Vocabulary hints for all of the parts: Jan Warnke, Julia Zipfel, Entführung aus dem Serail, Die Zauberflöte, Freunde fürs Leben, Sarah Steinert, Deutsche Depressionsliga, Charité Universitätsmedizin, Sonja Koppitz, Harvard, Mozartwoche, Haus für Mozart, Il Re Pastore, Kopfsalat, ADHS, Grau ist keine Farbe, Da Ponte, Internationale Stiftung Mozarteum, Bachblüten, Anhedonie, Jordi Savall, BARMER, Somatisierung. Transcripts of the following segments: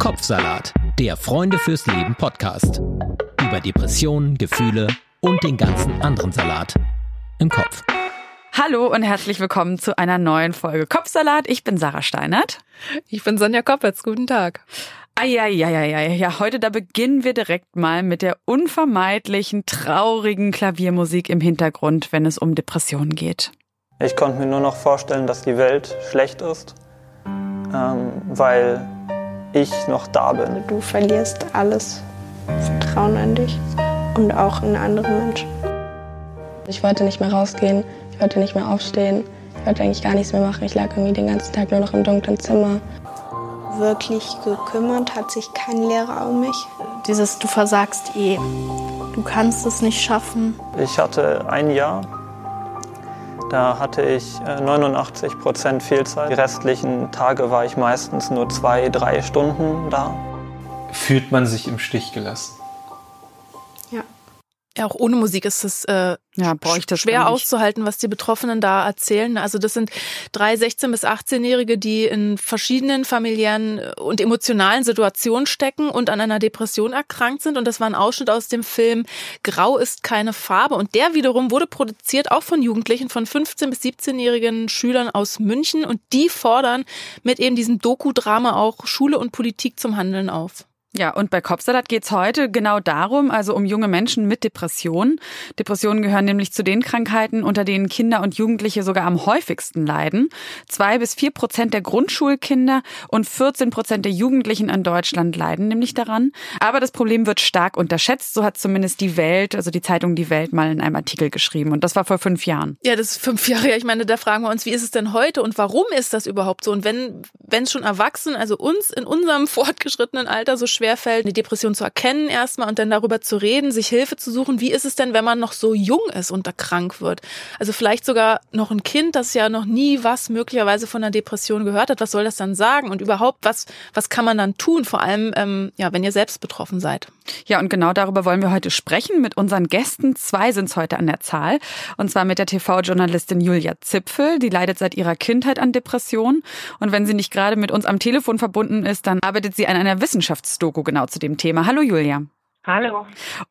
Kopfsalat, der Freunde fürs Leben Podcast. Über Depressionen, Gefühle und den ganzen anderen Salat im Kopf. Hallo und herzlich willkommen zu einer neuen Folge Kopfsalat. Ich bin Sarah Steinert. Ich bin Sonja Koppitz. Guten Tag. Ja, heute, da beginnen wir direkt mal mit der unvermeidlichen, traurigen Klaviermusik im Hintergrund, wenn es um Depressionen geht. Ich konnte mir nur noch vorstellen, dass die Welt schlecht ist, weil ich noch da bin. Du verlierst alles, Vertrauen an dich und auch in andere Menschen. Ich wollte nicht mehr rausgehen, ich wollte nicht mehr aufstehen, ich wollte eigentlich gar nichts mehr machen. Ich lag irgendwie den ganzen Tag nur noch im dunklen Zimmer. Wirklich gekümmert hat sich kein Lehrer um mich. Dieses du versagst eh, du kannst es nicht schaffen. Ich hatte ein Jahr, da hatte ich 89% Fehlzeit. Die restlichen Tage war ich meistens nur 2-3 Stunden da. Fühlt man sich im Stich gelassen? Ja. Ja, auch ohne Musik ist es schwer auszuhalten, was die Betroffenen da erzählen. Also das sind 3 16- bis 18-Jährige, die in verschiedenen familiären und emotionalen Situationen stecken und an einer Depression erkrankt sind. Und das war ein Ausschnitt aus dem Film Grau ist keine Farbe. Und der wiederum wurde produziert auch von Jugendlichen, von 15- bis 17-jährigen Schülern aus München. Und die fordern mit eben diesem Doku-Drama auch Schule und Politik zum Handeln auf. Ja, und bei Kopfsalat geht's heute genau darum, also um junge Menschen mit Depressionen. Depressionen gehören nämlich zu den Krankheiten, unter denen Kinder und Jugendliche sogar am häufigsten leiden. 2-4% der Grundschulkinder und 14% der Jugendlichen in Deutschland leiden nämlich daran. Aber das Problem wird stark unterschätzt. So hat zumindest die Welt, also die Zeitung Die Welt, mal in einem Artikel geschrieben. Und das war vor 5 Jahren. Ja, das ist 5 Jahre her. Ich meine, da fragen wir uns, wie ist es denn heute und warum ist das überhaupt so? Und wenn schon Erwachsenen, also uns in unserem fortgeschrittenen Alter so schwerfällt, eine Depression zu erkennen erstmal und dann darüber zu reden, sich Hilfe zu suchen. Wie ist es denn, wenn man noch so jung ist und da krank wird? Also vielleicht sogar noch ein Kind, das ja noch nie was möglicherweise von einer Depression gehört hat. Was soll das dann sagen? Und überhaupt, was kann man dann tun? Vor allem, wenn ihr selbst betroffen seid. Ja, und genau darüber wollen wir heute sprechen mit unseren Gästen. 2 sind es heute an der Zahl. Und zwar mit der TV-Journalistin Julia Zipfel. Die leidet seit ihrer Kindheit an Depressionen. Und wenn sie nicht gerade mit uns am Telefon verbunden ist, dann arbeitet sie an einer Wissenschaftsdoku genau zu dem Thema. Hallo Julia. Hallo.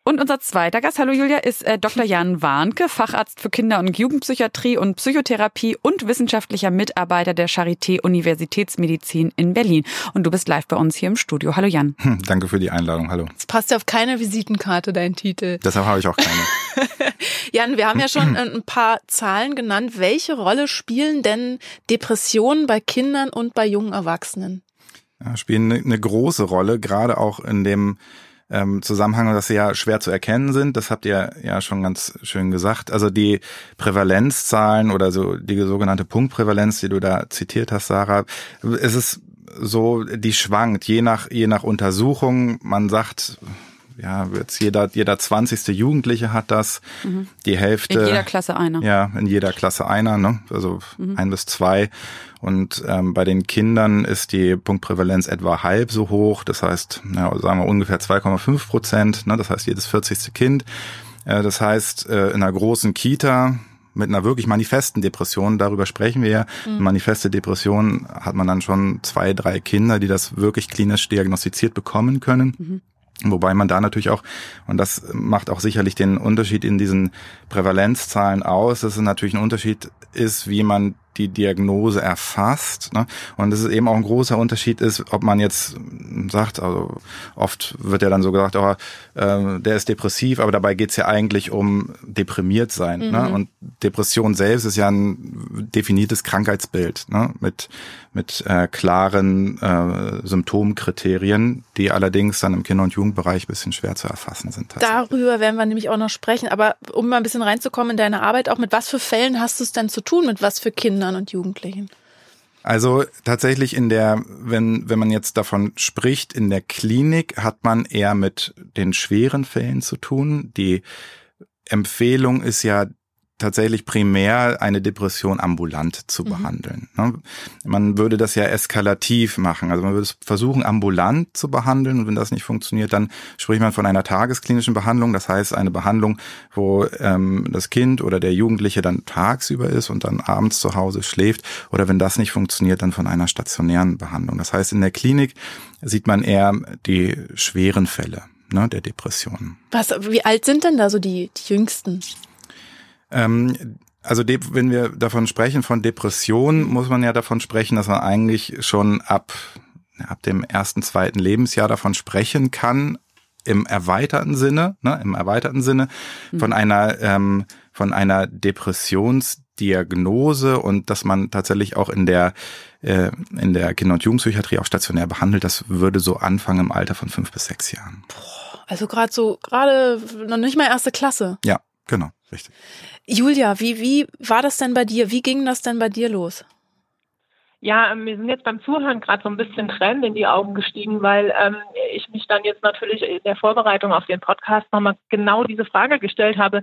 Und unser zweiter Gast, hallo Julia, ist Dr. Jan Warnke, Facharzt für Kinder- und Jugendpsychiatrie und Psychotherapie und wissenschaftlicher Mitarbeiter der Charité Universitätsmedizin in Berlin. Und du bist live bei uns hier im Studio. Hallo Jan. Danke für die Einladung, hallo. Es passt ja auf keine Visitenkarte, dein Titel. Deshalb habe ich auch keine. Jan, wir haben ja schon ein paar Zahlen genannt. Welche Rolle spielen denn Depressionen bei Kindern und bei jungen Erwachsenen? Ja, spielen eine große Rolle, gerade auch in dem Zusammenhang, dass sie ja schwer zu erkennen sind. Das habt ihr ja schon ganz schön gesagt. Also die Prävalenzzahlen oder so die sogenannte Punktprävalenz, die du da zitiert hast, Sarah, es ist so, die schwankt je nach Untersuchung. Man sagt, ja, jetzt jeder 20. Jugendliche hat das, die Hälfte. In jeder Klasse einer. Ja, in jeder Klasse einer, ne? Also 1 bis 2. Und bei den Kindern ist die Punktprävalenz etwa halb so hoch, das heißt, ja, sagen wir ungefähr 2,5%, ne? Das heißt jedes 40. Kind. Das heißt, in einer großen Kita mit einer wirklich manifesten Depression, darüber sprechen wir ja, manifeste Depression hat man dann schon 2-3 Kinder, die das wirklich klinisch diagnostiziert bekommen können. Wobei man da natürlich auch, und das macht auch sicherlich den Unterschied in diesen Prävalenzzahlen aus, dass es natürlich ein Unterschied ist, wie man die Diagnose erfasst, ne? Und dass es eben auch ein großer Unterschied ist, ob man jetzt sagt, also oft wird ja dann so gesagt, oh, der ist depressiv, aber dabei geht's ja eigentlich um deprimiert sein, ne? Und Depression selbst ist ja ein definiertes Krankheitsbild, ne? Mit klaren Symptomkriterien, die allerdings dann im Kinder- und Jugendbereich ein bisschen schwer zu erfassen sind. Darüber werden wir nämlich auch noch sprechen, aber um mal ein bisschen reinzukommen in deine Arbeit, auch mit was für Fällen hast du es denn zu tun, mit was für Kindern und Jugendlichen? Also tatsächlich wenn man jetzt davon spricht, in der Klinik hat man eher mit den schweren Fällen zu tun. Die Empfehlung ist ja tatsächlich primär eine Depression ambulant zu behandeln. Man würde das ja eskalativ machen. Also man würde es versuchen, ambulant zu behandeln. Und wenn das nicht funktioniert, dann spricht man von einer tagesklinischen Behandlung. Das heißt, eine Behandlung, wo das Kind oder der Jugendliche dann tagsüber ist und dann abends zu Hause schläft. Oder wenn das nicht funktioniert, dann von einer stationären Behandlung. Das heißt, in der Klinik sieht man eher die schweren Fälle, ne, der Depressionen. Wie alt sind denn da so die Jüngsten? Also wenn wir davon sprechen, von Depressionen, muss man ja davon sprechen, dass man eigentlich schon ab dem ersten, zweiten Lebensjahr davon sprechen kann, im erweiterten Sinne von einer Depressionsdiagnose, und dass man tatsächlich auch in der Kinder- und Jugendpsychiatrie auch stationär behandelt. Das würde so anfangen im Alter von 5 bis 6 Jahren. Boah, also gerade noch nicht mal erste Klasse. Ja, genau. Richtig. Julia, wie war das denn bei dir? Wie ging das denn bei dir los? Ja, mir sind jetzt beim Zuhören gerade so ein bisschen Tränen in die Augen gestiegen, weil ich mich dann jetzt natürlich in der Vorbereitung auf den Podcast nochmal genau diese Frage gestellt habe.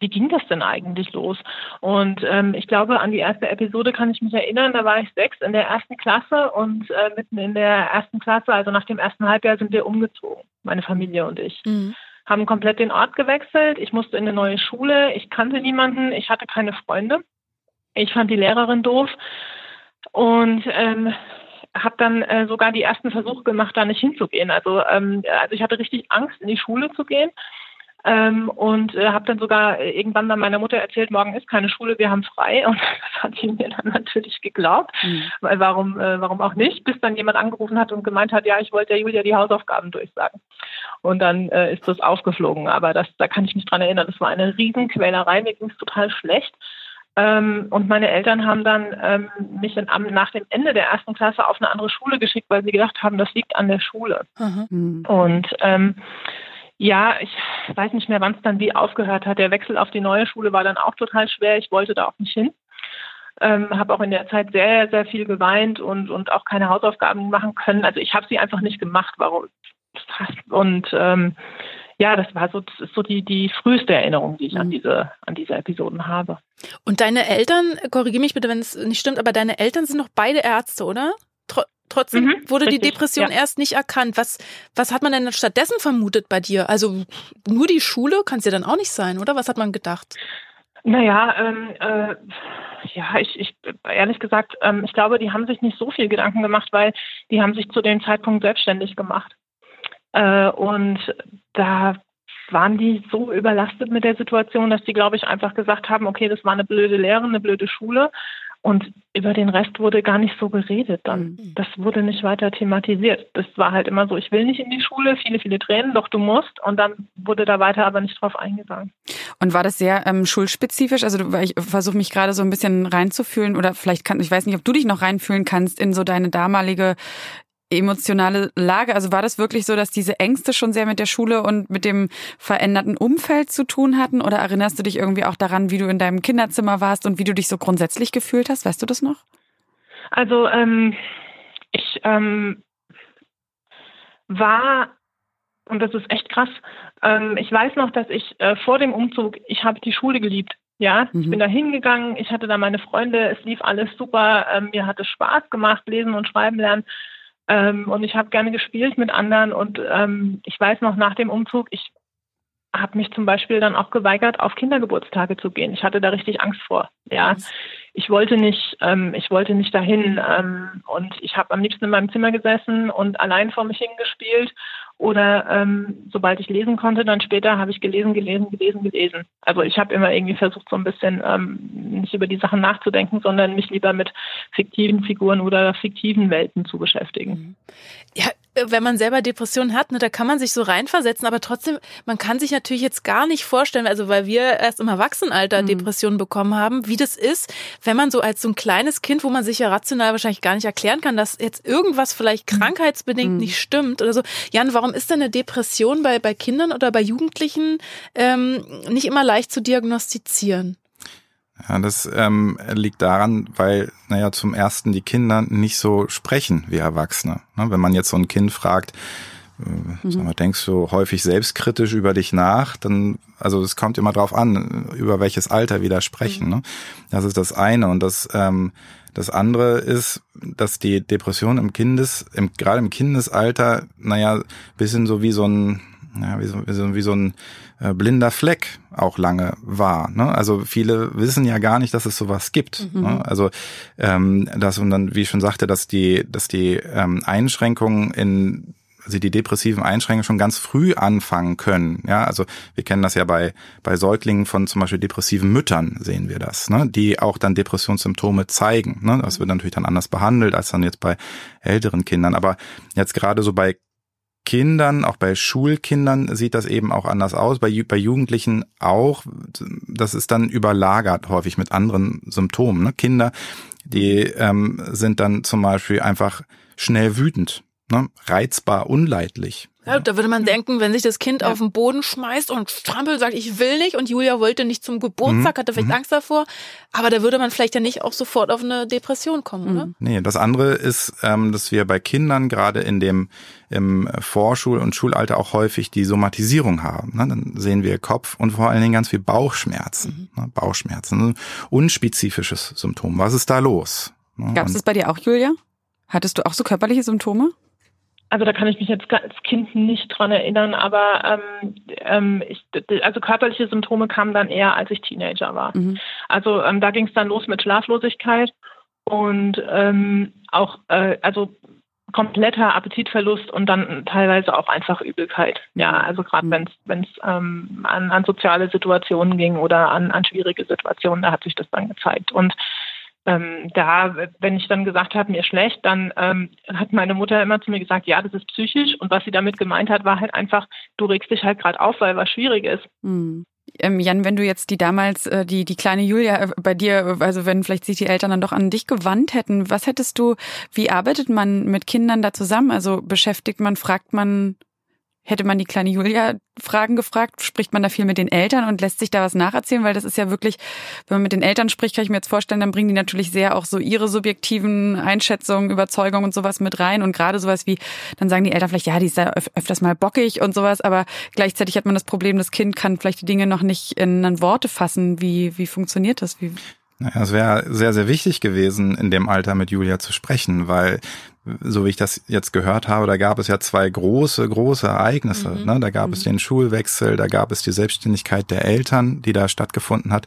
Wie ging das denn eigentlich los? Und ich glaube, an die erste Episode kann ich mich erinnern, da war ich 6 in der ersten Klasse und mitten in der ersten Klasse, also nach dem ersten Halbjahr, sind wir umgezogen, meine Familie und ich. Mhm. Haben komplett den Ort gewechselt. Ich musste in eine neue Schule. Ich kannte niemanden. Ich hatte keine Freunde. Ich fand die Lehrerin doof und habe dann sogar die ersten Versuche gemacht, da nicht hinzugehen. Also ich hatte richtig Angst, in die Schule zu gehen, und habe dann sogar irgendwann dann meiner Mutter erzählt, morgen ist keine Schule, wir haben frei. Und das hat sie mir dann natürlich geglaubt, weil warum auch nicht, bis dann jemand angerufen hat und gemeint hat, ja, ich wollte der Julia die Hausaufgaben durchsagen. Und dann ist das aufgeflogen. Aber da kann ich mich dran erinnern. Das war eine Riesenquälerei. Mir ging es total schlecht. Und meine Eltern haben dann mich nach dem Ende der ersten Klasse auf eine andere Schule geschickt, weil sie gedacht haben, das liegt an der Schule. Mhm. Und ich weiß nicht mehr, wann es dann wie aufgehört hat. Der Wechsel auf die neue Schule war dann auch total schwer. Ich wollte da auch nicht hin. Habe auch in der Zeit sehr, sehr viel geweint und auch keine Hausaufgaben machen können. Also ich habe sie einfach nicht gemacht. Warum? Und das war so die früheste Erinnerung, die ich an diese Episoden habe. Und deine Eltern, korrigiere mich bitte, wenn es nicht stimmt, aber deine Eltern sind noch beide Ärzte, oder? Trotzdem wurde richtig, die Depression erst nicht erkannt. Was hat man denn stattdessen vermutet bei dir? Also nur die Schule kann es ja dann auch nicht sein, oder? Was hat man gedacht? Naja, ich ehrlich gesagt, ich glaube, die haben sich nicht so viel Gedanken gemacht, weil die haben sich zu dem Zeitpunkt selbstständig gemacht. Und da waren die so überlastet mit der Situation, dass die, glaube ich, einfach gesagt haben, okay, das war eine blöde Lehre, eine blöde Schule, und über den Rest wurde gar nicht so geredet dann. Das wurde nicht weiter thematisiert. Das war halt immer so, ich will nicht in die Schule, viele, viele Tränen, doch du musst, und dann wurde da weiter aber nicht drauf eingegangen. Und war das sehr schulspezifisch? Also weil ich versuche mich gerade so ein bisschen reinzufühlen, oder vielleicht ich weiß nicht, ob du dich noch reinfühlen kannst in so deine damalige emotionale Lage. Also war das wirklich so, dass diese Ängste schon sehr mit der Schule und mit dem veränderten Umfeld zu tun hatten? Oder erinnerst du dich irgendwie auch daran, wie du in deinem Kinderzimmer warst und wie du dich so grundsätzlich gefühlt hast? Weißt du das noch? Also ich war, und das ist echt krass, ich weiß noch, dass ich vor dem Umzug, ich habe die Schule geliebt. Ja, ich bin da hingegangen, ich hatte da meine Freunde, es lief alles super, mir hat es Spaß gemacht, lesen und schreiben lernen. Und ich habe gerne gespielt mit anderen, und ich weiß noch, nach dem Umzug, ich habe mich zum Beispiel dann auch geweigert, auf Kindergeburtstage zu gehen. Ich hatte da richtig Angst vor. Ja, ich wollte nicht dahin. Und ich habe am liebsten in meinem Zimmer gesessen und allein vor mich hingespielt. Oder sobald ich lesen konnte, dann später habe ich gelesen. Also ich habe immer irgendwie versucht, so ein bisschen nicht über die Sachen nachzudenken, sondern mich lieber mit fiktiven Figuren oder fiktiven Welten zu beschäftigen. Ja, wenn man selber Depressionen hat, ne, da kann man sich so reinversetzen, aber trotzdem, man kann sich natürlich jetzt gar nicht vorstellen, also weil wir erst im Erwachsenenalter Depressionen bekommen haben, wie das ist, wenn man so als so ein kleines Kind, wo man sich ja rational wahrscheinlich gar nicht erklären kann, dass jetzt irgendwas vielleicht krankheitsbedingt nicht stimmt oder so. Jan, warum ist denn eine Depression bei Kindern oder bei Jugendlichen nicht immer leicht zu diagnostizieren? Ja, das liegt daran, weil zum Ersten die Kinder nicht so sprechen wie Erwachsene. Ne? Wenn man jetzt so ein Kind fragt, Sag mal, denkst du häufig selbstkritisch über dich nach, dann, also es kommt immer drauf an, über welches Alter wir da sprechen. Ne? Das ist das eine. Und das andere ist, dass die Depression gerade im Kindesalter, bisschen so wie so ein, blinder Fleck auch lange war. Ne? Also viele wissen ja gar nicht, dass es sowas gibt. Mhm. Ne? Also das, und dann, wie ich schon sagte, dass die Einschränkungen die depressiven Einschränkungen schon ganz früh anfangen können. Ja, also wir kennen das ja bei Säuglingen von zum Beispiel depressiven Müttern, sehen wir das, ne? Die auch dann Depressionssymptome zeigen. Ne? Das wird natürlich dann anders behandelt als dann jetzt bei älteren Kindern. Aber jetzt gerade so bei Kindern, auch bei Schulkindern sieht das eben auch anders aus, bei Jugendlichen auch. Das ist dann überlagert häufig mit anderen Symptomen. Ne? Kinder, die sind dann zum Beispiel einfach schnell wütend. Ne? Reizbar, unleidlich. Ja, da würde man denken, wenn sich das Kind auf den Boden schmeißt und strampelt, sagt, ich will nicht, und Julia wollte nicht zum Geburtstag, hatte vielleicht Angst davor, aber da würde man vielleicht ja nicht auch sofort auf eine Depression kommen, oder? Nee, das andere ist, dass wir bei Kindern gerade im Vorschul- und Schulalter auch häufig die Somatisierung haben. Ne? Dann sehen wir Kopf und vor allen Dingen ganz viel Bauchschmerzen. Ne? Bauchschmerzen, unspezifisches Symptom. Was ist da los? Ne? Gab es das bei dir auch, Julia? Hattest du auch so körperliche Symptome? Also da kann ich mich jetzt als Kind nicht dran erinnern, aber also körperliche Symptome kamen dann eher, als ich Teenager war. Mhm. Also da ging es dann los mit Schlaflosigkeit und auch kompletter Appetitverlust und dann teilweise auch einfach Übelkeit. Ja, also gerade wenn es an soziale Situationen ging oder an schwierige Situationen, da hat sich das dann gezeigt. Und wenn ich dann gesagt habe, mir schlecht, dann hat meine Mutter immer zu mir gesagt, ja, das ist psychisch. Und was sie damit gemeint hat, war halt einfach, du regst dich halt gerade auf, weil was schwierig ist. Mhm. Jan, wenn du jetzt die kleine Julia bei dir, also wenn vielleicht sich die Eltern dann doch an dich gewandt hätten, wie arbeitet man mit Kindern da zusammen? Also beschäftigt man, fragt man, hätte man die kleine Julia Fragen gefragt, spricht man da viel mit den Eltern und lässt sich da was nacherzählen? Weil das ist ja wirklich, wenn man mit den Eltern spricht, kann ich mir jetzt vorstellen, dann bringen die natürlich sehr auch so ihre subjektiven Einschätzungen, Überzeugungen und sowas mit rein. Und gerade sowas wie, dann sagen die Eltern vielleicht, ja, die ist ja öfters mal bockig und sowas. Aber gleichzeitig hat man das Problem, das Kind kann vielleicht die Dinge noch nicht in Worte fassen. Wie funktioniert das? Es wäre sehr, sehr wichtig gewesen, in dem Alter mit Julia zu sprechen, weil, so wie ich das jetzt gehört habe, da gab es ja zwei große, große Ereignisse. Mhm. Ne? Da gab es den Schulwechsel, da gab es die Selbstständigkeit der Eltern, die da stattgefunden hat.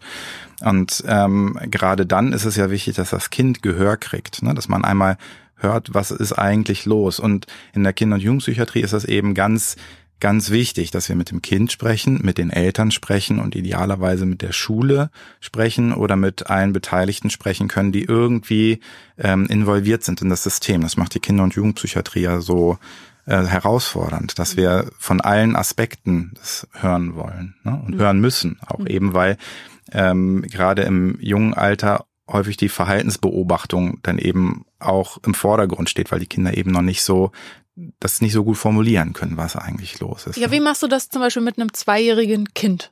Und gerade dann ist es ja wichtig, dass das Kind Gehör kriegt, ne? Dass man einmal hört, was ist eigentlich los. Und in der Kinder- und Jugendpsychiatrie ist das eben ganz, ganz wichtig, dass wir mit dem Kind sprechen, mit den Eltern sprechen und idealerweise mit der Schule sprechen oder mit allen Beteiligten sprechen können, die irgendwie involviert sind in das System. Das macht die Kinder- und Jugendpsychiatrie ja so herausfordernd, dass wir von allen Aspekten das hören wollen, ne? Und hören müssen, auch eben, weil gerade im jungen Alter häufig die Verhaltensbeobachtung dann eben auch im Vordergrund steht, weil die Kinder eben noch nicht so das nicht so gut formulieren können, was eigentlich los ist. Ja, wie machst du das zum Beispiel mit einem 2-jährigen Kind?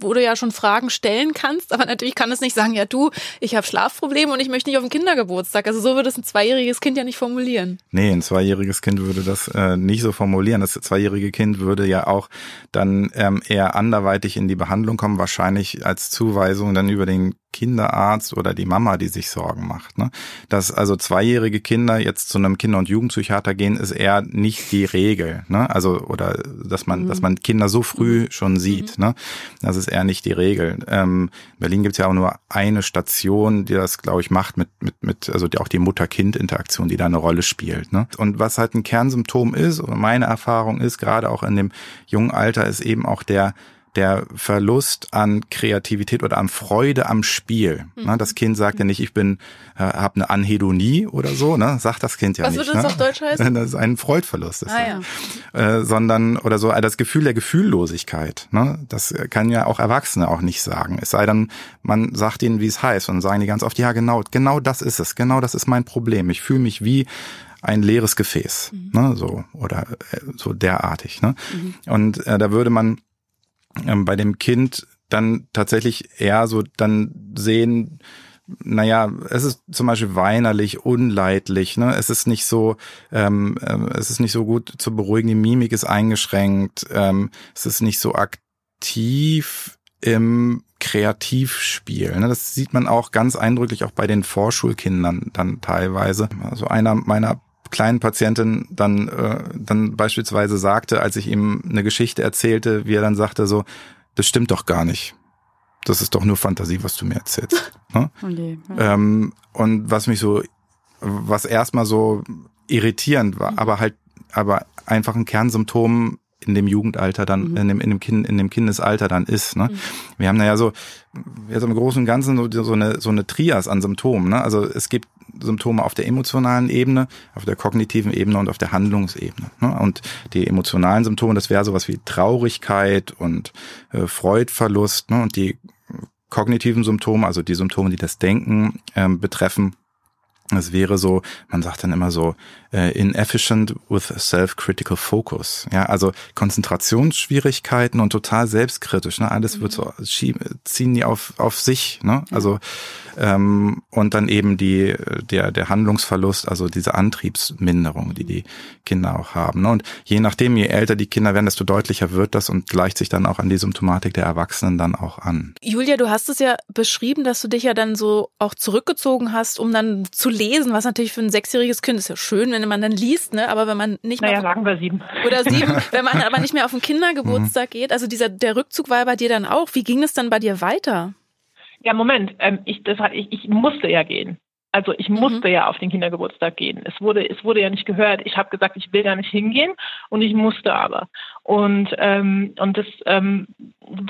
Wo du ja schon Fragen stellen kannst, aber natürlich kann es nicht sagen, ja du, ich habe Schlafprobleme und ich möchte nicht auf den Kindergeburtstag. Also so würde es ein zweijähriges Kind ja nicht formulieren. Nee, ein 2-jähriges Kind würde das nicht so formulieren. Das 2-jährige Kind würde ja auch dann eher anderweitig in die Behandlung kommen, wahrscheinlich als Zuweisung dann über den Kinderarzt oder die Mama, die sich Sorgen macht. Ne? Dass also 2-jährige Kinder jetzt zu einem Kinder- und Jugendpsychiater gehen, ist eher nicht die Regel. Ne? Also, oder dass man Kinder so früh schon sieht. Ne? Das ist eher nicht die Regel. In Berlin gibt es ja auch nur eine Station, die das, glaube ich, macht mit also auch die Mutter-Kind-Interaktion, die da eine Rolle spielt. Ne? Und was halt ein Kernsymptom ist, oder meine Erfahrung ist, gerade auch in dem jungen Alter, ist eben auch der Verlust an Kreativität oder an Freude am Spiel. Mhm. Das Kind sagt ja nicht, ich habe eine Anhedonie oder so, ne? Sagt das Kind ja was nicht. Was würde das auf Deutsch heißen? Das ist ein Freudverlust. Sondern, oder so, das Gefühl der Gefühllosigkeit, ne? Das kann ja auch Erwachsene auch nicht sagen. Es sei denn, man sagt ihnen, wie es heißt, und sagen die ganz oft, ja genau das ist es, genau das ist mein Problem. Ich fühle mich wie ein leeres Gefäß, ne? So, oder so derartig, ne? Und da würde man bei dem Kind dann tatsächlich eher so dann sehen, naja, es ist zum Beispiel weinerlich, unleidlich, ne? Es ist nicht so, es ist nicht so gut zu beruhigen, die Mimik ist eingeschränkt, es ist nicht so aktiv im Kreativspiel, ne? Das sieht man auch ganz eindrücklich auch bei den Vorschulkindern dann teilweise. Also einer meiner kleinen Patientin dann beispielsweise sagte, als ich ihm eine Geschichte erzählte, wie er dann sagte so, das stimmt doch gar nicht. Das ist doch nur Fantasie, was du mir erzählst. Ne? Okay, ja. Und was erstmal so irritierend war, aber einfach ein Kernsymptom in dem Jugendalter dann, in dem Kindesalter dann ist. Ne? Mhm. Wir haben jetzt im Großen und Ganzen so eine Trias an Symptomen. Ne? Also es gibt Symptome auf der emotionalen Ebene, auf der kognitiven Ebene und auf der Handlungsebene. Ne? Und die emotionalen Symptome, das wäre sowas wie Traurigkeit und Freudverlust. Ne? Und die kognitiven Symptome, also die Symptome, die das Denken betreffen, das wäre so, man sagt dann immer so, inefficient with self-critical focus. Ja, also Konzentrationsschwierigkeiten und total selbstkritisch. Ne? Alles wird so, ziehen die auf sich. Ne? Also, und dann eben der Handlungsverlust, also diese Antriebsminderung, die Kinder auch haben. Ne? Und je nachdem, je älter die Kinder werden, desto deutlicher wird das und gleicht sich dann auch an die Symptomatik der Erwachsenen dann auch an. Julia, du hast es ja beschrieben, dass du dich ja dann so auch zurückgezogen hast, um dann zu lesen, was natürlich für ein 6-jähriges Kind ist ja schön, wenn man dann liest, ne? Aber wenn man nicht mehr... Naja, sagen wir 7. Oder 7, wenn man aber nicht mehr auf den Kindergeburtstag geht. Also der Rückzug war bei dir dann auch. Wie ging es dann bei dir weiter? Ja, Moment. Ich musste ja gehen. Also ich musste ja auf den Kindergeburtstag gehen. Es wurde ja nicht gehört. Ich habe gesagt, ich will da nicht hingehen und ich musste aber. Und das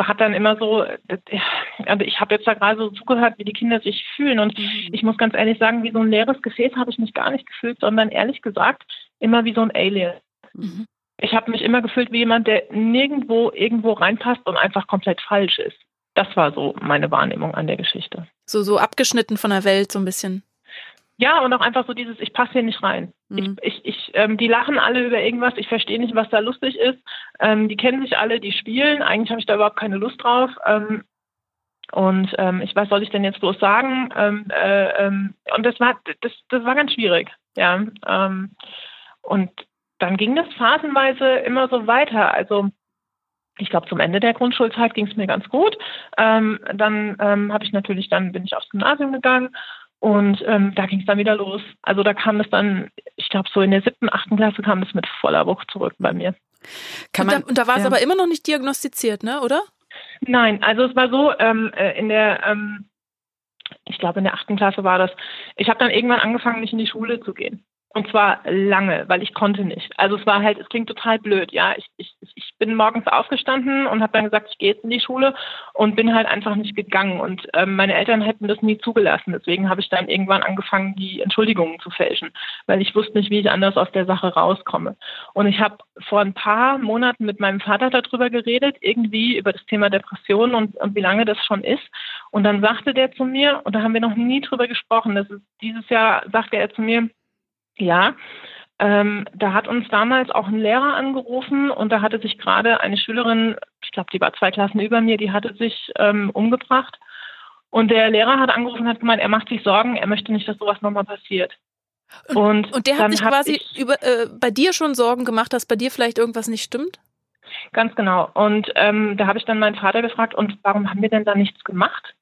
hat dann immer so, ich habe jetzt da gerade so zugehört, wie die Kinder sich fühlen. Und ich muss ganz ehrlich sagen, wie so ein leeres Gefäß habe ich mich gar nicht gefühlt, sondern ehrlich gesagt immer wie so ein Alien. Mhm. Ich habe mich immer gefühlt wie jemand, der nirgendwo irgendwo reinpasst und einfach komplett falsch ist. Das war so meine Wahrnehmung an der Geschichte. So abgeschnitten von der Welt so ein bisschen. Ja, und auch einfach so dieses, ich passe hier nicht rein. Mhm. Die lachen alle über irgendwas, ich verstehe nicht, was da lustig ist. Die kennen sich alle, die spielen. Eigentlich habe ich da überhaupt keine Lust drauf. Ich was soll ich denn jetzt bloß sagen? Und das war ganz schwierig. Ja. Und dann ging das phasenweise immer so weiter. Also ich glaube, zum Ende der Grundschulzeit ging es mir ganz gut. Dann bin ich aufs Gymnasium gegangen. Und da ging es dann wieder los. Also da kam es dann, ich glaube so in der 7., 8. Klasse kam das mit voller Wucht zurück bei mir. Und da war es aber immer noch nicht diagnostiziert, ne, oder? Nein, also es war so, ich glaube in der 8. Klasse war das, ich habe dann irgendwann angefangen, nicht in die Schule zu gehen. Und zwar lange, weil ich konnte nicht. Also es war halt, es klingt total blöd, ja. Ich bin morgens aufgestanden und habe dann gesagt, ich gehe jetzt in die Schule und bin halt einfach nicht gegangen. Und meine Eltern hätten das nie zugelassen. Deswegen habe ich dann irgendwann angefangen, die Entschuldigungen zu fälschen, weil ich wusste nicht, wie ich anders aus der Sache rauskomme. Und ich habe vor ein paar Monaten mit meinem Vater darüber geredet, irgendwie über das Thema Depressionen und wie lange das schon ist. Und dann sagte der zu mir, und da haben wir noch nie drüber gesprochen, das ist, dieses Jahr sagte er zu mir, ja, da hat uns damals auch ein Lehrer angerufen und da hatte sich gerade eine Schülerin, ich glaube, die war 2 Klassen über mir, die hatte sich umgebracht. Und der Lehrer hat angerufen und hat gemeint, er macht sich Sorgen, er möchte nicht, dass sowas nochmal passiert. Und der hat sich quasi bei dir schon Sorgen gemacht, dass bei dir vielleicht irgendwas nicht stimmt? Ganz genau. Und da habe ich dann meinen Vater gefragt, und warum haben wir denn da nichts gemacht?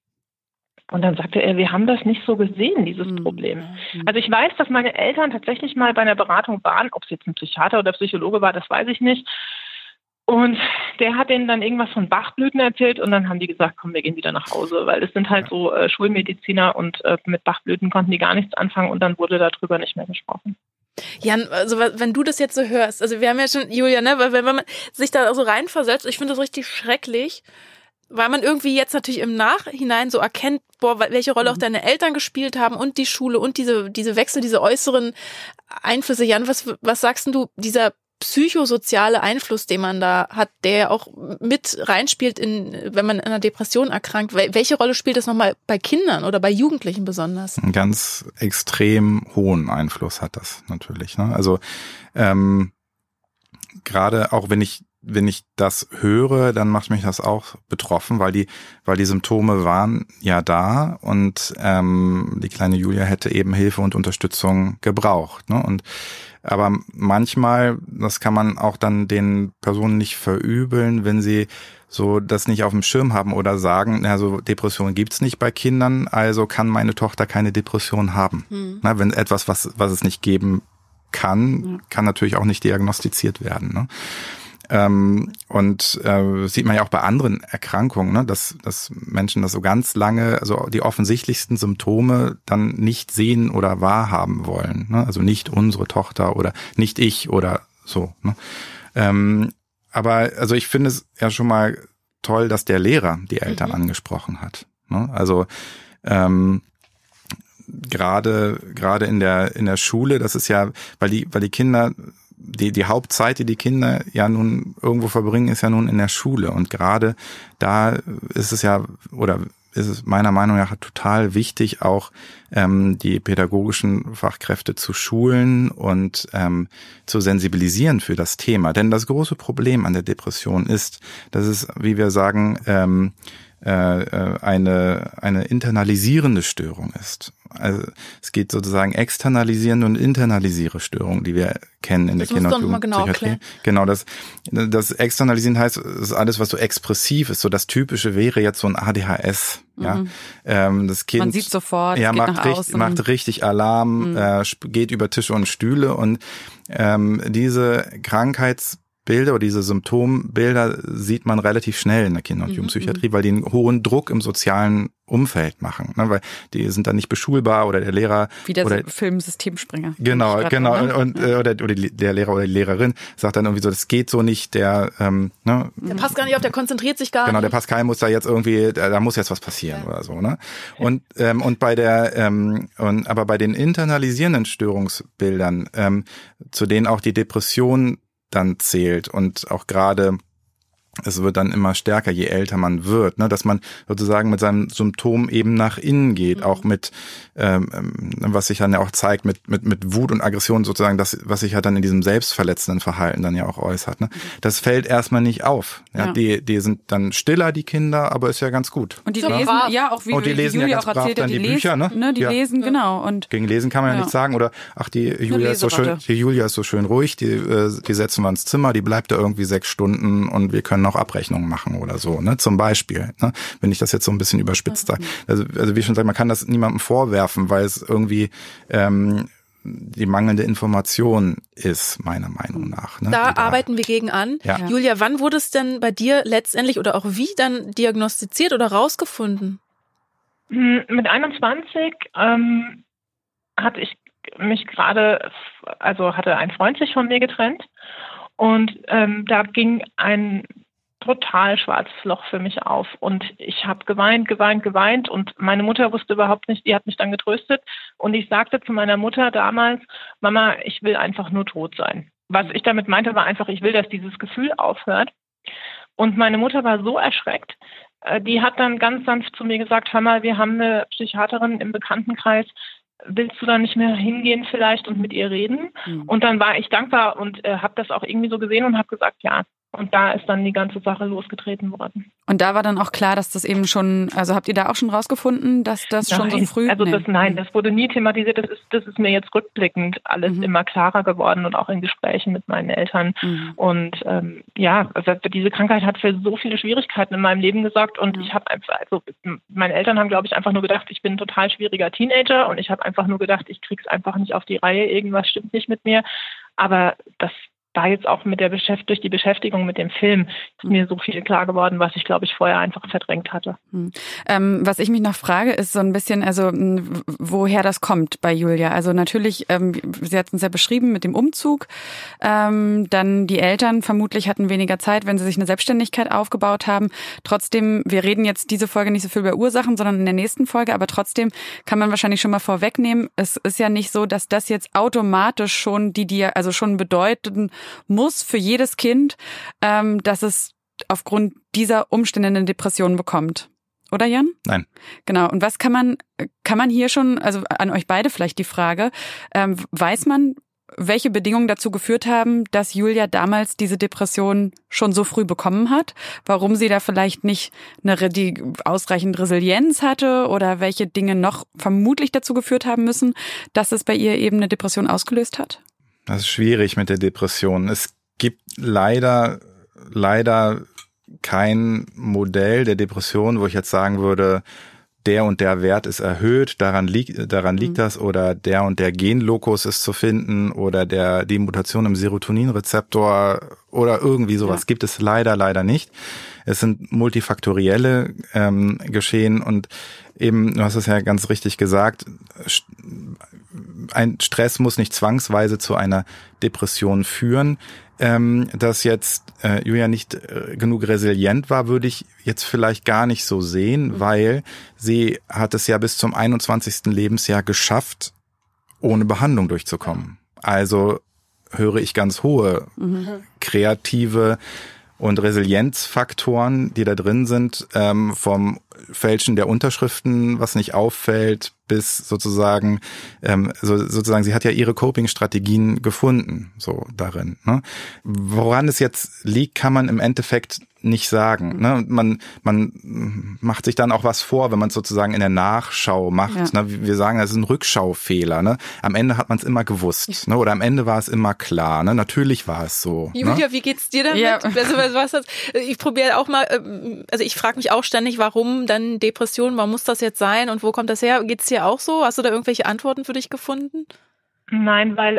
Und dann sagte er, wir haben das nicht so gesehen, dieses Problem. Also ich weiß, dass meine Eltern tatsächlich mal bei einer Beratung waren, ob es jetzt ein Psychiater oder Psychologe war, das weiß ich nicht. Und der hat denen dann irgendwas von Bachblüten erzählt und dann haben die gesagt, komm, wir gehen wieder nach Hause, weil es sind halt so Schulmediziner und mit Bachblüten konnten die gar nichts anfangen und dann wurde darüber nicht mehr gesprochen. Jan, also wenn du das jetzt so hörst, also wir haben ja schon, Julia, ne, weil wenn man sich da so reinversetzt, ich finde das richtig schrecklich, weil man irgendwie jetzt natürlich im Nachhinein so erkennt, boah, welche Rolle auch deine Eltern gespielt haben und die Schule und diese Wechsel, diese äußeren Einflüsse. Jan, was sagst denn du, dieser psychosoziale Einfluss, den man da hat, der auch mit reinspielt, wenn man in einer Depression erkrankt, welche Rolle spielt das nochmal bei Kindern oder bei Jugendlichen besonders? Einen ganz extrem hohen Einfluss hat das natürlich, ne? Also gerade auch wenn ich wenn ich das höre, dann macht mich das auch betroffen, weil die Symptome waren ja da und die kleine Julia hätte eben Hilfe und Unterstützung gebraucht, ne? Und aber manchmal, das kann man auch dann den Personen nicht verübeln, wenn sie so das nicht auf dem Schirm haben oder sagen, also Depression gibt's nicht bei Kindern, also kann meine Tochter keine Depression haben. Hm. Na, wenn etwas, was es nicht geben kann, kann natürlich auch nicht diagnostiziert werden, ne? Und sieht man ja auch bei anderen Erkrankungen, ne, dass Menschen das so ganz lange, also die offensichtlichsten Symptome dann nicht sehen oder wahrhaben wollen, ne? Also nicht unsere Tochter oder nicht ich oder so, ne? Aber also ich finde es ja schon mal toll, dass der Lehrer die Eltern angesprochen hat, ne? Also gerade in der Schule, das ist ja, weil die Kinder die Hauptzeit, die Kinder ja nun irgendwo verbringen, ist ja nun in der Schule. Und gerade da ist es ja, oder ist es meiner Meinung nach total wichtig, auch die pädagogischen Fachkräfte zu schulen und zu sensibilisieren für das Thema. Denn das große Problem an der Depression ist, dass es, wie wir sagen, eine internalisierende Störung ist. Also es geht sozusagen externalisierende und internalisierende Störungen, die wir kennen in der Kinder- und Jugendpsychiatrie. Genau, das Externalisieren heißt, es ist alles, was so expressiv ist. So das Typische wäre jetzt so ein ADHS. Ja, das Kind, man sieht sofort, ja, macht richtig Alarm, geht über Tische und Stühle und diese Krankheitsbilder oder diese Symptombilder sieht man relativ schnell in der Kinder- und Jugendpsychiatrie, weil die einen hohen Druck im sozialen Umfeld machen, ne? Weil die sind dann nicht beschulbar oder der Lehrer wieder oder Filmsystemspringer. Genau ne? Und oder der Lehrer oder die Lehrerin sagt dann irgendwie so, das geht so nicht, ne? Der passt gar nicht auf, der konzentriert sich gar nicht. Genau, der Pascal muss da jetzt irgendwie, da muss jetzt was passieren oder so, ne? Und bei der aber bei den internalisierenden Störungsbildern, zu denen auch die Depression dann zählt und auch gerade es wird dann immer stärker, je älter man wird, ne, dass man sozusagen mit seinem Symptom eben nach innen geht, auch mit, was sich dann ja auch zeigt, mit Wut und Aggression sozusagen, das, was sich halt dann in diesem selbstverletzenden Verhalten dann ja auch äußert, ne. Das fällt erstmal nicht auf. Ja. Die sind dann stiller, die Kinder, aber ist ja ganz gut. Und die lesen, ja, auch wie Julia auch erzählt, dann die Bücher, ne? Die lesen, genau. Und gegen Lesen kann man ja nichts sagen, oder, ach, die Julia ist so schön ruhig, die setzen wir ins Zimmer, die bleibt da irgendwie 6 Stunden und wir können auch Abrechnungen machen oder so, ne, zum Beispiel, ne, wenn ich das jetzt so ein bisschen überspitzt sage. Also wie schon gesagt, man kann das niemandem vorwerfen, weil es irgendwie die mangelnde Information ist, meiner Meinung nach, ne? Da arbeiten wir gegen an. Ja. Julia, wann wurde es denn bei dir letztendlich oder auch wie dann diagnostiziert oder rausgefunden? Mit 21 hatte ich mich gerade, also hatte ein Freund sich von mir getrennt. Und da ging ein total schwarzes Loch für mich auf und ich habe geweint und meine Mutter wusste überhaupt nicht, die hat mich dann getröstet und ich sagte zu meiner Mutter damals, Mama, ich will einfach nur tot sein. Was ich damit meinte, war einfach, ich will, dass dieses Gefühl aufhört. Und meine Mutter war so erschreckt, die hat dann ganz sanft zu mir gesagt, hör mal, wir haben eine Psychiaterin im Bekanntenkreis, willst du da nicht mehr hingehen vielleicht und mit ihr reden? Mhm. Und dann war ich dankbar und habe das auch irgendwie so gesehen und habe gesagt, ja. Und da ist dann die ganze Sache losgetreten worden. Und da war dann auch klar, dass das eben schon, also habt ihr da auch schon rausgefunden, dass das schon so früh... Also das wurde nie thematisiert. Das ist mir jetzt rückblickend alles immer klarer geworden und auch in Gesprächen mit meinen Eltern. Mhm. Und also diese Krankheit hat für so viele Schwierigkeiten in meinem Leben gesorgt. Und ich habe einfach, also meine Eltern haben, glaube ich, einfach nur gedacht, ich bin ein total schwieriger Teenager. Und ich habe einfach nur gedacht, ich krieg's einfach nicht auf die Reihe. Irgendwas stimmt nicht mit mir. Aber das war jetzt auch mit der durch die Beschäftigung mit dem Film ist mir so viel klar geworden, was ich, glaube ich, vorher einfach verdrängt hatte. Was ich mich noch frage, ist so ein bisschen, also woher das kommt bei Julia. Also natürlich, sie hat es uns ja beschrieben mit dem Umzug. Dann die Eltern vermutlich hatten weniger Zeit, wenn sie sich eine Selbstständigkeit aufgebaut haben. Trotzdem, wir reden jetzt diese Folge nicht so viel über Ursachen, sondern in der nächsten Folge. Aber trotzdem kann man wahrscheinlich schon mal vorwegnehmen, es ist ja nicht so, dass das jetzt automatisch schon schon bedeuten muss für jedes Kind, dass es aufgrund dieser Umstände eine Depression bekommt. Oder, Jan? Nein. Genau. Und was kann man hier schon, also an euch beide vielleicht die Frage, weiß man, welche Bedingungen dazu geführt haben, dass Julia damals diese Depression schon so früh bekommen hat, warum sie da vielleicht nicht die ausreichend Resilienz hatte oder welche Dinge noch vermutlich dazu geführt haben müssen, dass es bei ihr eben eine Depression ausgelöst hat? Das ist schwierig mit der Depression. Es gibt leider kein Modell der Depression, wo ich jetzt sagen würde, der und der Wert ist erhöht, daran liegt das, oder der und der Genlokus ist zu finden oder die Mutation im Serotoninrezeptor oder irgendwie sowas gibt es leider nicht. Es sind multifaktorielle Geschehen und eben, du hast es ja ganz richtig gesagt, ein Stress muss nicht zwangsweise zu einer Depression führen. Dass jetzt Julia nicht genug resilient war, würde ich jetzt vielleicht gar nicht so sehen, weil sie hat es ja bis zum 21. Lebensjahr geschafft, ohne Behandlung durchzukommen. Also höre ich ganz hohe kreative und Resilienzfaktoren, die da drin sind, vom Fälschen der Unterschriften, was nicht auffällt, bis sozusagen, sie hat ja ihre Coping-Strategien gefunden, so darin. Ne? Woran es jetzt liegt, kann man im Endeffekt nicht sagen. Ne? Man macht sich dann auch was vor, wenn man es sozusagen in der Nachschau macht. Ja. Ne? Wir sagen, das ist ein Rückschaufehler. Ne? Am Ende hat man es immer gewusst. Ne? Oder am Ende war es immer klar. Ne? Natürlich war es so. Julia, wie geht's dir damit? Ja. Also, ich probiere auch mal, also ich frage mich auch ständig, warum dann Depression, warum muss das jetzt sein und wo kommt das her? Geht's dir auch so? Hast du da irgendwelche Antworten für dich gefunden? Nein, weil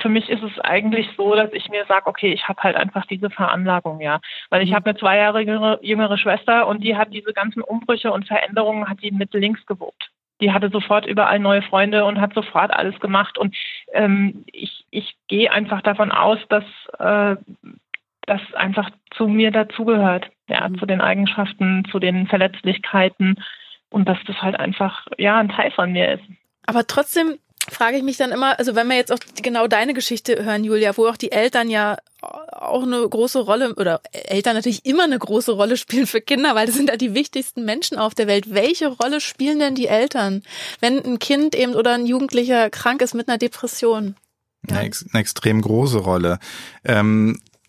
für mich ist es eigentlich so, dass ich mir sage, okay, ich habe halt einfach diese Veranlagung, ja. Weil ich habe eine 2 Jahre jüngere Schwester und die hat diese ganzen Umbrüche und Veränderungen, hat die mit links gewuppt. Die hatte sofort überall neue Freunde und hat sofort alles gemacht. Und ich gehe einfach davon aus, dass das einfach zu mir dazugehört, ja, zu den Eigenschaften, zu den Verletzlichkeiten und dass das halt einfach, ja, ein Teil von mir ist. Aber trotzdem frage ich mich dann immer, also wenn wir jetzt auch genau deine Geschichte hören, Julia, wo auch die Eltern ja auch eine große Rolle, oder Eltern natürlich immer eine große Rolle spielen für Kinder, weil das sind ja die wichtigsten Menschen auf der Welt. Welche Rolle spielen denn die Eltern, wenn ein Kind eben oder ein Jugendlicher krank ist mit einer Depression? Ja. Eine extrem große Rolle.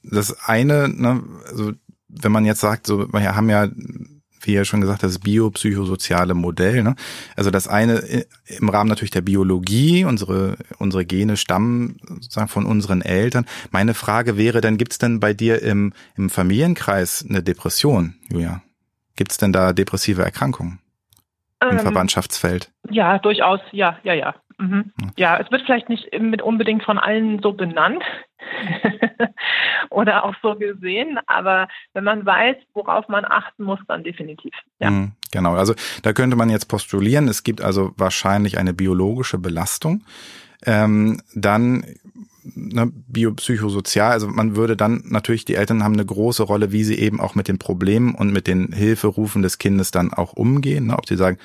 Das eine, ne, also wenn man jetzt sagt, so, wir haben ja, wie ja schon gesagt, das biopsychosoziale Modell. Ne? Also das eine im Rahmen natürlich der Biologie, unsere Gene stammen sozusagen von unseren Eltern. Meine Frage wäre dann, gibt's denn bei dir im Familienkreis eine Depression, Julia? Gibt's denn da depressive Erkrankungen im Verwandtschaftsfeld? Ja, durchaus, ja. Mhm. Ja, es wird vielleicht nicht unbedingt von allen so benannt oder auch so gesehen, aber wenn man weiß, worauf man achten muss, dann definitiv. Ja. Genau, also da könnte man jetzt postulieren, es gibt also wahrscheinlich eine biologische Belastung, dann biopsychosozial, also man würde dann natürlich, die Eltern haben eine große Rolle, wie sie eben auch mit den Problemen und mit den Hilferufen des Kindes dann auch umgehen, ne? Ob sie sagen,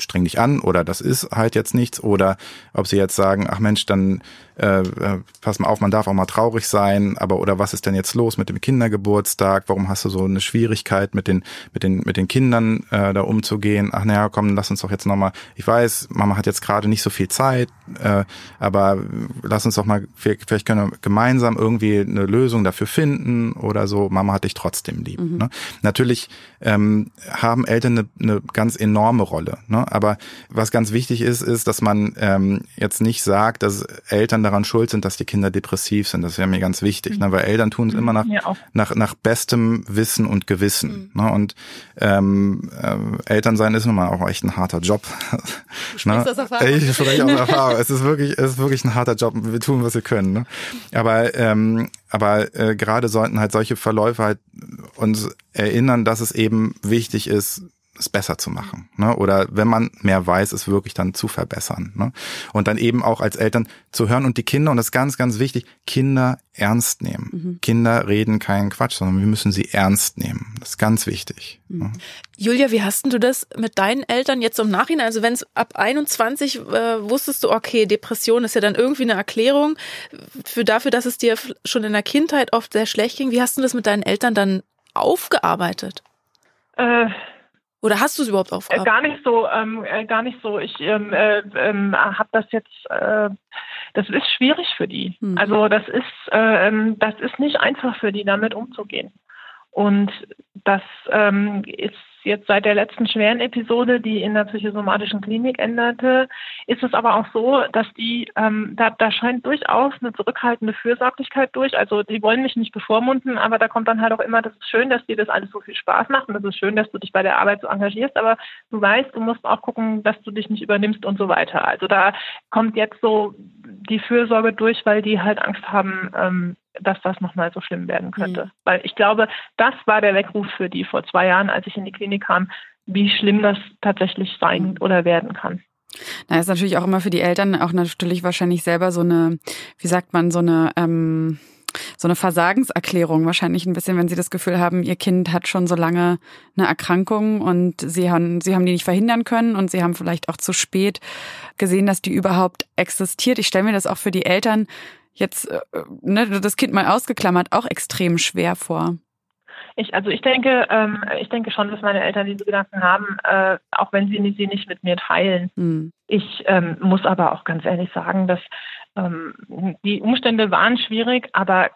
streng dich an oder das ist halt jetzt nichts oder ob sie jetzt sagen, ach Mensch, dann pass mal auf, man darf auch mal traurig sein, aber oder was ist denn jetzt los mit dem Kindergeburtstag, warum hast du so eine Schwierigkeit mit den Kindern da umzugehen, ach naja, komm, lass uns doch jetzt nochmal, ich weiß, Mama hat jetzt gerade nicht so viel Zeit, aber lass uns doch mal, vielleicht können wir gemeinsam irgendwie eine Lösung dafür finden oder so, Mama hat dich trotzdem lieb. Mhm. Ne? Natürlich haben Eltern eine ganz enorme Rolle, ne? Aber was ganz wichtig ist, dass man jetzt nicht sagt, dass Eltern daran schuld sind, dass die Kinder depressiv sind. Das wäre mir ganz wichtig, ne? Weil Eltern tun es immer nach bestem Wissen und Gewissen. Ne? Und Eltern sein ist nun mal auch echt ein harter Job. Ich spreche aus Erfahrung. Ich spreche aus Erfahrung. Es ist wirklich ein harter Job. Wir tun, was wir können. Ne? Aber gerade sollten halt solche Verläufe halt uns erinnern, dass es eben wichtig ist, es besser zu machen, ne? Oder wenn man mehr weiß, es wirklich dann zu verbessern, ne? Und dann eben auch als Eltern zu hören und die Kinder, und das ist ganz, ganz wichtig, Kinder ernst nehmen. Mhm. Kinder reden keinen Quatsch, sondern wir müssen sie ernst nehmen. Das ist ganz wichtig. Mhm. Ne? Julia, wie hast denn du das mit deinen Eltern jetzt im Nachhinein? Also wenn es ab 21 wusstest du, okay, Depression ist ja dann irgendwie eine Erklärung dafür, dass es dir schon in der Kindheit oft sehr schlecht ging. Wie hast du das mit deinen Eltern dann aufgearbeitet? Oder hast du es überhaupt aufgearbeitet? Gar nicht so. Ich habe das jetzt, das ist schwierig für die. Mhm. Also das ist nicht einfach für die, damit umzugehen. Und das ist jetzt seit der letzten schweren Episode, die in der psychosomatischen Klinik endete, ist es aber auch so, dass die, da scheint durchaus eine zurückhaltende Fürsorglichkeit durch. Also die wollen mich nicht bevormunden, aber da kommt dann halt auch immer, das ist schön, dass dir das alles so viel Spaß macht und das ist schön, dass du dich bei der Arbeit so engagierst, aber du weißt, du musst auch gucken, dass du dich nicht übernimmst und so weiter. Also da kommt jetzt so die Fürsorge durch, weil die halt Angst haben, dass das nochmal so schlimm werden könnte. Mhm. Weil ich glaube, das war der Weckruf für die vor 2 Jahren, als ich in die Klinik kam, wie schlimm das tatsächlich sein oder werden kann. Na, ist natürlich auch immer für die Eltern auch natürlich wahrscheinlich selber so eine, wie sagt man, so eine Versagenserklärung wahrscheinlich ein bisschen, wenn sie das Gefühl haben, ihr Kind hat schon so lange eine Erkrankung und sie haben die nicht verhindern können und sie haben vielleicht auch zu spät gesehen, dass die überhaupt existiert. Ich stelle mir das auch für die Eltern jetzt, ne, das Kind mal ausgeklammert, auch extrem schwer vor. Ich denke schon, dass meine Eltern diese Gedanken haben, auch wenn sie nicht mit mir teilen. Mhm. Ich muss aber auch ganz ehrlich sagen, dass die Umstände waren schwierig, aber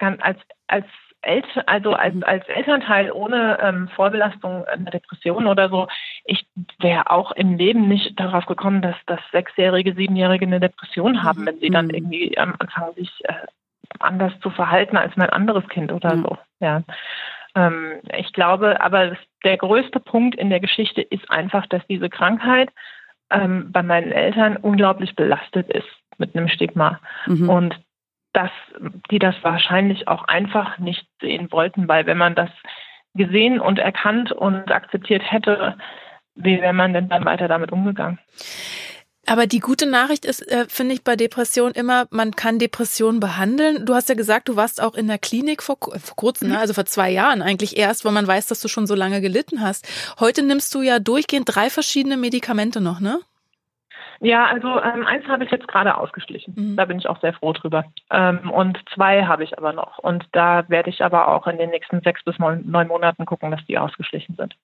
als Elternteil ohne Vorbelastung einer Depression oder so, ich wäre auch im Leben nicht darauf gekommen, dass 6-Jährige, 7-Jährige eine Depression haben, wenn sie dann irgendwie anfangen, sich anders zu verhalten als mein anderes Kind oder so. Ja. Ich glaube, aber der größte Punkt in der Geschichte ist einfach, dass diese Krankheit bei meinen Eltern unglaublich belastet ist mit einem Stigma. Mhm. Und dass die das wahrscheinlich auch einfach nicht sehen wollten, weil wenn man das gesehen und erkannt und akzeptiert hätte, wie wäre man denn dann weiter damit umgegangen? Aber die gute Nachricht ist, finde ich, bei Depressionen immer, man kann Depressionen behandeln. Du hast ja gesagt, du warst auch in der Klinik vor kurzem, ne? Also vor 2 Jahren eigentlich erst, weil man weiß, dass du schon so lange gelitten hast. Heute nimmst du ja durchgehend 3 verschiedene Medikamente noch, ne? Ja, also eins habe ich jetzt gerade ausgeschlichen. Mhm. Da bin ich auch sehr froh drüber. Und 2 habe ich aber noch. Und da werde ich aber auch in den nächsten 6 bis 9 Monaten gucken, dass die ausgeschlichen sind.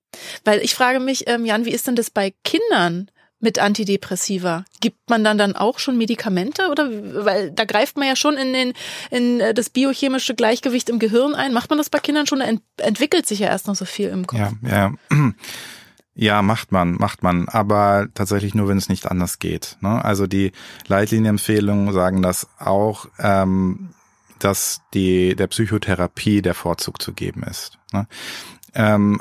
Weil ich frage mich, Jan, wie ist denn das bei Kindern mit Antidepressiva? Gibt man dann auch schon Medikamente? Oder weil da greift man ja schon in das biochemische Gleichgewicht im Gehirn ein. Macht man das bei Kindern schon? Da entwickelt sich ja erst noch so viel im Kopf. Ja. Ja, macht man, aber tatsächlich nur, wenn es nicht anders geht, ne? Also die Leitlinienempfehlungen sagen das auch, dass der Psychotherapie der Vorzug zu geben ist, ne?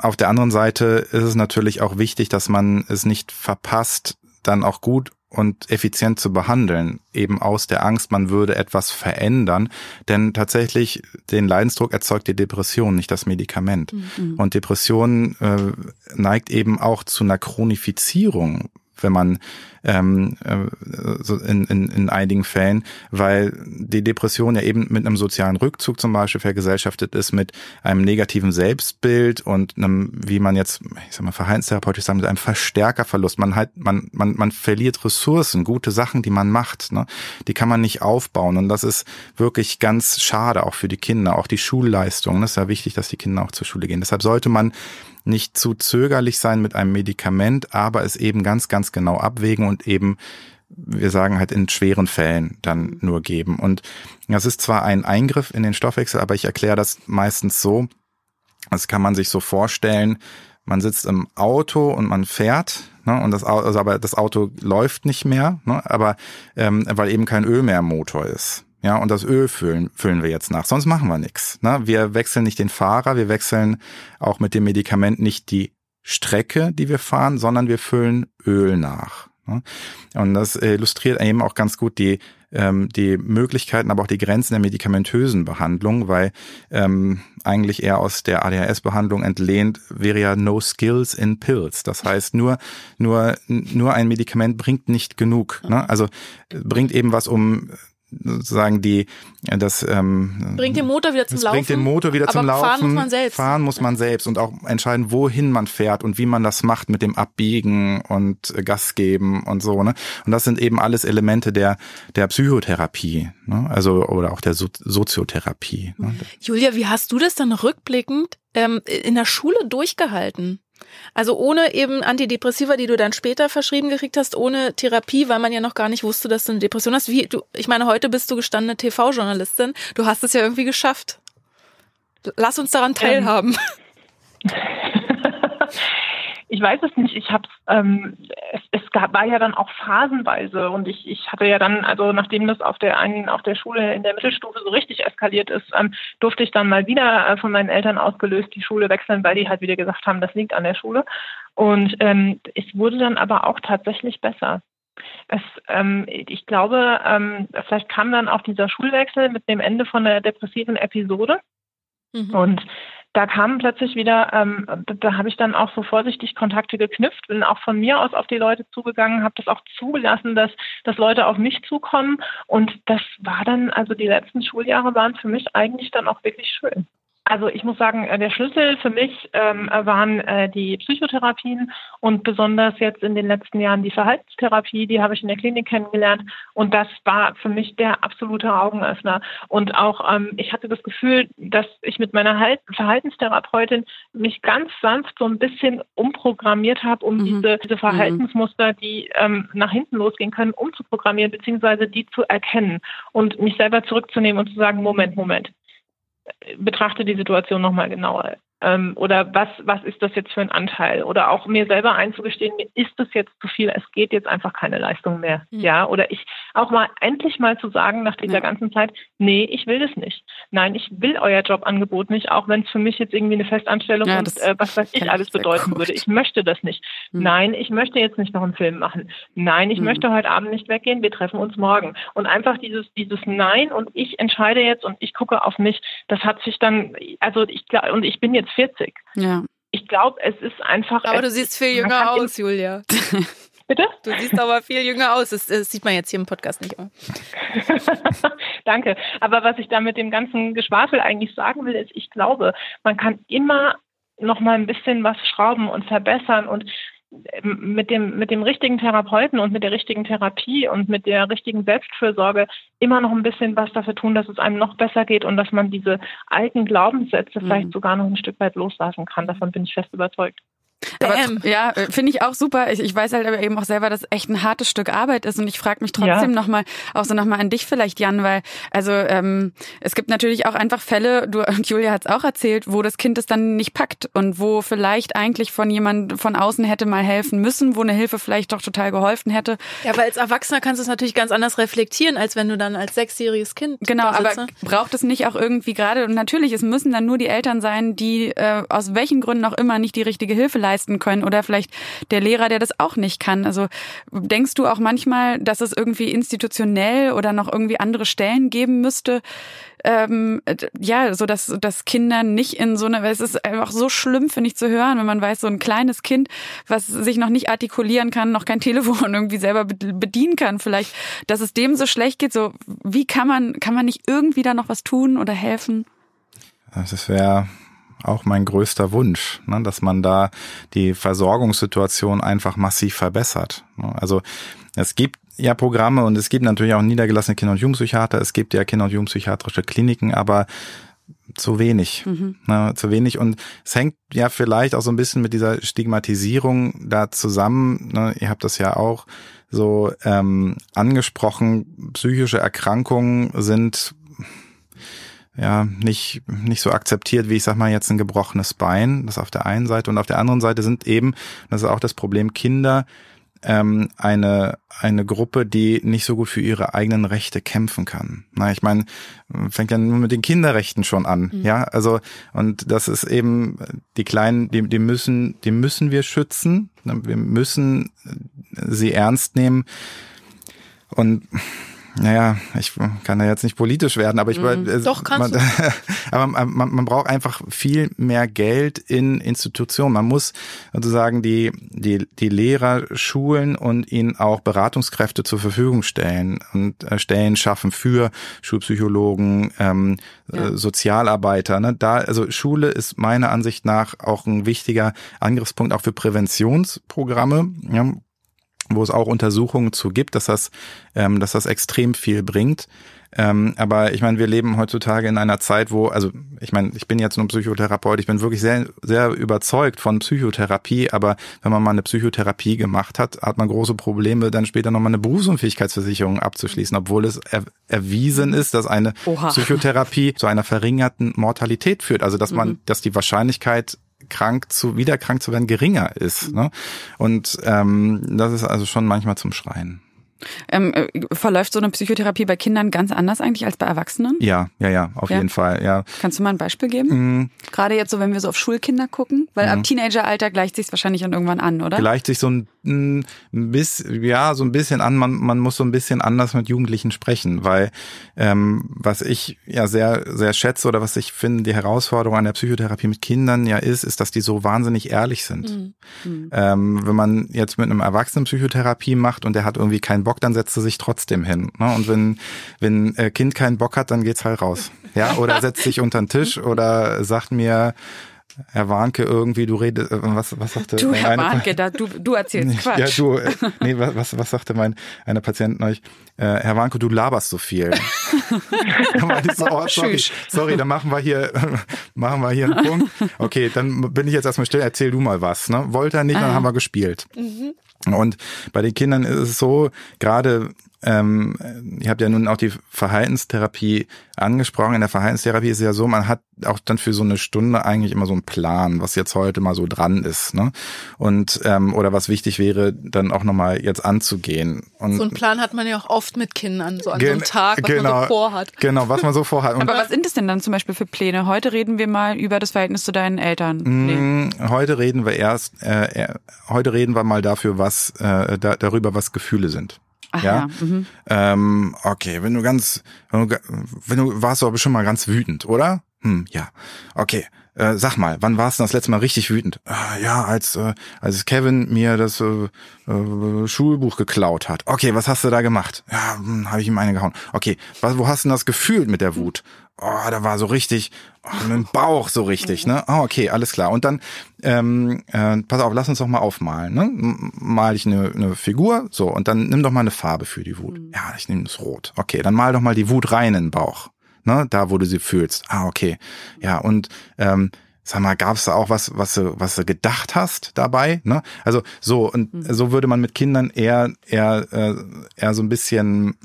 Auf der anderen Seite ist es natürlich auch wichtig, dass man es nicht verpasst, dann auch gut und effizient zu behandeln, eben aus der Angst, man würde etwas verändern. Denn tatsächlich den Leidensdruck erzeugt die Depression, nicht das Medikament. Mhm. Und Depression neigt eben auch zu einer Chronifizierung, wenn man so in einigen Fällen, weil die Depression ja eben mit einem sozialen Rückzug zum Beispiel vergesellschaftet ist, mit einem negativen Selbstbild und einem, wie man jetzt, ich sag mal, verhaltenstherapeutisch sagen, mit einem Verstärkerverlust. Man verliert Ressourcen, gute Sachen, die man macht, ne? Die kann man nicht aufbauen und das ist wirklich ganz schade, auch für die Kinder, auch die Schulleistung. Das ist ja wichtig, dass die Kinder auch zur Schule gehen. Deshalb sollte man nicht zu zögerlich sein mit einem Medikament, aber es eben ganz, ganz genau abwägen und eben, wir sagen halt, in schweren Fällen dann nur geben. Und das ist zwar ein Eingriff in den Stoffwechsel, aber ich erkläre das meistens so, das kann man sich so vorstellen, man sitzt im Auto und man fährt, ne, und aber das Auto läuft nicht mehr, ne, aber weil eben kein Öl mehr im Motor ist. Ja, und das Öl füllen wir jetzt nach. Sonst machen wir nichts, ne? Wir wechseln nicht den Fahrer, wir wechseln auch mit dem Medikament nicht die Strecke, die wir fahren, sondern wir füllen Öl nach, ne? Und das illustriert eben auch ganz gut die Möglichkeiten, aber auch die Grenzen der medikamentösen Behandlung, weil eigentlich eher aus der ADHS-Behandlung entlehnt wäre ja no skills in pills. Das heißt, nur ein Medikament bringt nicht genug, ne? Also bringt eben was, um sozusagen bringt den Motor wieder zum Laufen. Fahren muss man selbst. Fahren muss man selbst und auch entscheiden, wohin man fährt und wie man das macht mit dem Abbiegen und Gas geben und so, ne? Und das sind eben alles Elemente der Psychotherapie, ne? Also, oder auch der Soziotherapie, ne? Julia, wie hast du das dann rückblickend in der Schule durchgehalten? Also ohne eben Antidepressiva, die du dann später verschrieben gekriegt hast, ohne Therapie, weil man ja noch gar nicht wusste, dass du eine Depression hast. Wie du, ich meine, heute bist du gestandene TV-Journalistin. Du hast es ja irgendwie geschafft. Lass uns daran teilhaben. Ich weiß es nicht. Ich hab's, war ja dann auch phasenweise und ich hatte ja dann, also nachdem das auf der Schule in der Mittelstufe so richtig eskaliert ist, durfte ich dann mal wieder von meinen Eltern ausgelöst die Schule wechseln, weil die halt wieder gesagt haben, das liegt an der Schule. Und es wurde dann aber auch tatsächlich besser. Ich glaube, vielleicht kam dann auch dieser Schulwechsel mit dem Ende von der depressiven Episode. Mhm. Und da kamen plötzlich wieder, da habe ich dann auch so vorsichtig Kontakte geknüpft, bin auch von mir aus auf die Leute zugegangen, habe das auch zugelassen, dass Leute auf mich zukommen. Und das war dann, also die letzten Schuljahre waren für mich eigentlich dann auch wirklich schön. Also ich muss sagen, der Schlüssel für mich waren die Psychotherapien und besonders jetzt in den letzten Jahren die Verhaltenstherapie, die habe ich in der Klinik kennengelernt und das war für mich der absolute Augenöffner. Und auch ich hatte das Gefühl, dass ich mit meiner Verhaltenstherapeutin mich ganz sanft so ein bisschen umprogrammiert habe, um diese Verhaltensmuster, die nach hinten losgehen können, umzuprogrammieren, beziehungsweise die zu erkennen und mich selber zurückzunehmen und zu sagen, Moment. Betrachte die Situation nochmal genauer. Oder was ist das jetzt für ein Anteil? Oder auch mir selber einzugestehen, mir ist das jetzt zu viel, es geht jetzt einfach keine Leistung mehr. Mhm. Ja, oder ich auch mal endlich mal zu sagen nach dieser ganzen Zeit, nee, ich will das nicht. Nein, ich will euer Jobangebot nicht, auch wenn es für mich jetzt irgendwie eine Festanstellung und was weiß ich alles bedeuten würde. Ich möchte das nicht. Mhm. Nein, ich möchte jetzt nicht noch einen Film machen. Nein, ich möchte heute Abend nicht weggehen, wir treffen uns morgen. Und einfach dieses Nein und ich entscheide jetzt und ich gucke auf mich, das hat sich dann, und ich bin jetzt 40. Ja. Ich glaube, es ist einfach... Aber du siehst viel jünger aus, Julia. Bitte? Du siehst aber viel jünger aus. Das sieht man jetzt hier im Podcast nicht. Danke. Aber was ich da mit dem ganzen Geschwafel eigentlich sagen will, ist, ich glaube, man kann immer noch mal ein bisschen was schrauben und verbessern und mit dem richtigen Therapeuten und mit der richtigen Therapie und mit der richtigen Selbstfürsorge immer noch ein bisschen was dafür tun, dass es einem noch besser geht und dass man diese alten Glaubenssätze vielleicht sogar noch ein Stück weit loslassen kann. Davon bin ich fest überzeugt. Aber, ja, finde ich auch super. Ich weiß halt aber eben auch selber, dass echt ein hartes Stück Arbeit ist und ich frage mich trotzdem nochmal an dich vielleicht, Jan, weil es gibt natürlich auch einfach Fälle, du und Julia hat es auch erzählt, wo das Kind es dann nicht packt und wo vielleicht eigentlich von jemand von außen hätte mal helfen müssen, wo eine Hilfe vielleicht doch total geholfen hätte. Ja, weil als Erwachsener kannst du es natürlich ganz anders reflektieren, als wenn du dann als 6-jähriges Kind aber braucht es nicht auch irgendwie gerade, und natürlich, es müssen dann nur die Eltern sein, die aus welchen Gründen auch immer nicht die richtige Hilfe leisten können oder vielleicht der Lehrer, der das auch nicht kann. Also denkst du auch manchmal, dass es irgendwie institutionell oder noch irgendwie andere Stellen geben müsste, so dass Kinder nicht in so eine, weil es ist einfach so schlimm, finde ich, zu hören, wenn man weiß, so ein kleines Kind, was sich noch nicht artikulieren kann, noch kein Telefon irgendwie selber bedienen kann vielleicht, dass es dem so schlecht geht, so wie kann man nicht irgendwie da noch was tun oder helfen? Das wäre auch mein größter Wunsch, ne, dass man da die Versorgungssituation einfach massiv verbessert. Also es gibt ja Programme und es gibt natürlich auch niedergelassene Kinder- und Jugendpsychiater, es gibt ja Kinder- und Jugendpsychiatrische Kliniken, aber zu wenig. Ne, zu wenig, und es hängt ja vielleicht auch so ein bisschen mit dieser Stigmatisierung da zusammen, ne, ihr habt das ja auch so angesprochen, psychische Erkrankungen sind nicht so akzeptiert, wie ich sag mal jetzt ein gebrochenes Bein, das auf der einen Seite, und auf der anderen Seite sind eben, das ist auch das Problem, Kinder eine Gruppe, die nicht so gut für ihre eigenen Rechte kämpfen kann. Na, ich meine, fängt ja nur mit den Kinderrechten schon an, und das ist eben die Kleinen, die müssen wir schützen, wir müssen sie ernst nehmen. Und naja, ich kann da jetzt nicht politisch werden, aber doch, kannst du. Aber man braucht einfach viel mehr Geld in Institutionen. Man muss sozusagen die Lehrer schulen und ihnen auch Beratungskräfte zur Verfügung stellen und Stellen schaffen für Schulpsychologen, Sozialarbeiter. Ne? Schule ist meiner Ansicht nach auch ein wichtiger Angriffspunkt auch für Präventionsprogramme. Ja? Wo es auch Untersuchungen zu gibt, dass das extrem viel bringt. Aber ich meine, wir leben heutzutage in einer Zeit, wo, also ich meine, ich bin jetzt nur Psychotherapeut, ich bin wirklich sehr, sehr überzeugt von Psychotherapie, aber wenn man mal eine Psychotherapie gemacht hat, hat man große Probleme, dann später nochmal eine Berufsunfähigkeitsversicherung abzuschließen, obwohl es erwiesen ist, dass eine Psychotherapie zu einer verringerten Mortalität führt, also dass man, dass die Wahrscheinlichkeit wieder krank zu werden geringer ist, ne? Und das ist also schon manchmal zum Schreien. Verläuft so eine Psychotherapie bei Kindern ganz anders eigentlich als bei Erwachsenen? Ja, auf jeden Fall, ja. Kannst du mal ein Beispiel geben? Gerade jetzt so, wenn wir so auf Schulkinder gucken, weil ab Teenageralter gleicht sich's wahrscheinlich dann irgendwann an, oder? Gleicht sich so ein bisschen, ja, so ein bisschen an. Man muss so ein bisschen anders mit Jugendlichen sprechen, weil was ich ja sehr, sehr schätze oder was ich finde, die Herausforderung an der Psychotherapie mit Kindern ja ist, dass die so wahnsinnig ehrlich sind. Wenn man jetzt mit einem Erwachsenen Psychotherapie macht und der hat irgendwie keinen Bock, dann setzt er sich trotzdem hin. Ne? Und wenn Kind keinen Bock hat, dann geht's halt raus. Ja, oder setzt sich unter den Tisch oder sagt mir, Herr Warnke, irgendwie, du redest, was sagte du, Herr Warnke, du erzählst Quatsch. Ja, was sagte eine Patientin euch? Herr Warnke, du laberst so viel. Sorry, dann machen wir hier einen Punkt. Okay, dann bin ich jetzt erstmal still, erzähl du mal was. Ne? Wollte er nicht, dann haben wir gespielt. Und bei den Kindern ist es so, gerade, ihr habt ja nun auch die Verhaltenstherapie angesprochen. In der Verhaltenstherapie ist es ja so, man hat auch dann für so eine Stunde eigentlich immer so einen Plan, was jetzt heute mal so dran ist, ne? Und oder was wichtig wäre, dann auch nochmal jetzt anzugehen. Und so einen Plan hat man ja auch oft mit Kindern, so an so einem Tag, was man so vorhat. Genau, was man so vorhat. Und aber was sind das denn dann zum Beispiel für Pläne? Heute reden wir mal über das Verhältnis zu deinen Eltern. Heute reden wir mal dafür, was Gefühle sind. Okay, wenn du warst du aber schon mal ganz wütend, oder? Ja. Okay. Sag mal, wann warst du das letzte Mal richtig wütend? Ja, als Kevin mir das Schulbuch geklaut hat. Okay, was hast du da gemacht? Ja, habe ich ihm eine gehauen. Okay, wo hast du denn das gefühlt mit der Wut? Oh, da war so richtig, mit dem Bauch so richtig, ne? Oh, okay, alles klar. Und dann, pass auf, lass uns doch mal aufmalen, ne? Mal ich eine Figur, so, und dann nimm doch mal eine Farbe für die Wut. Ja, ich nehme das Rot. Okay, dann mal doch mal die Wut rein in den Bauch. Ne, da, wo du sie fühlst. Ah, okay. Ja, und sag mal, gab's da auch was du gedacht hast dabei? Ne? Also so, und so würde man mit Kindern eher so ein bisschen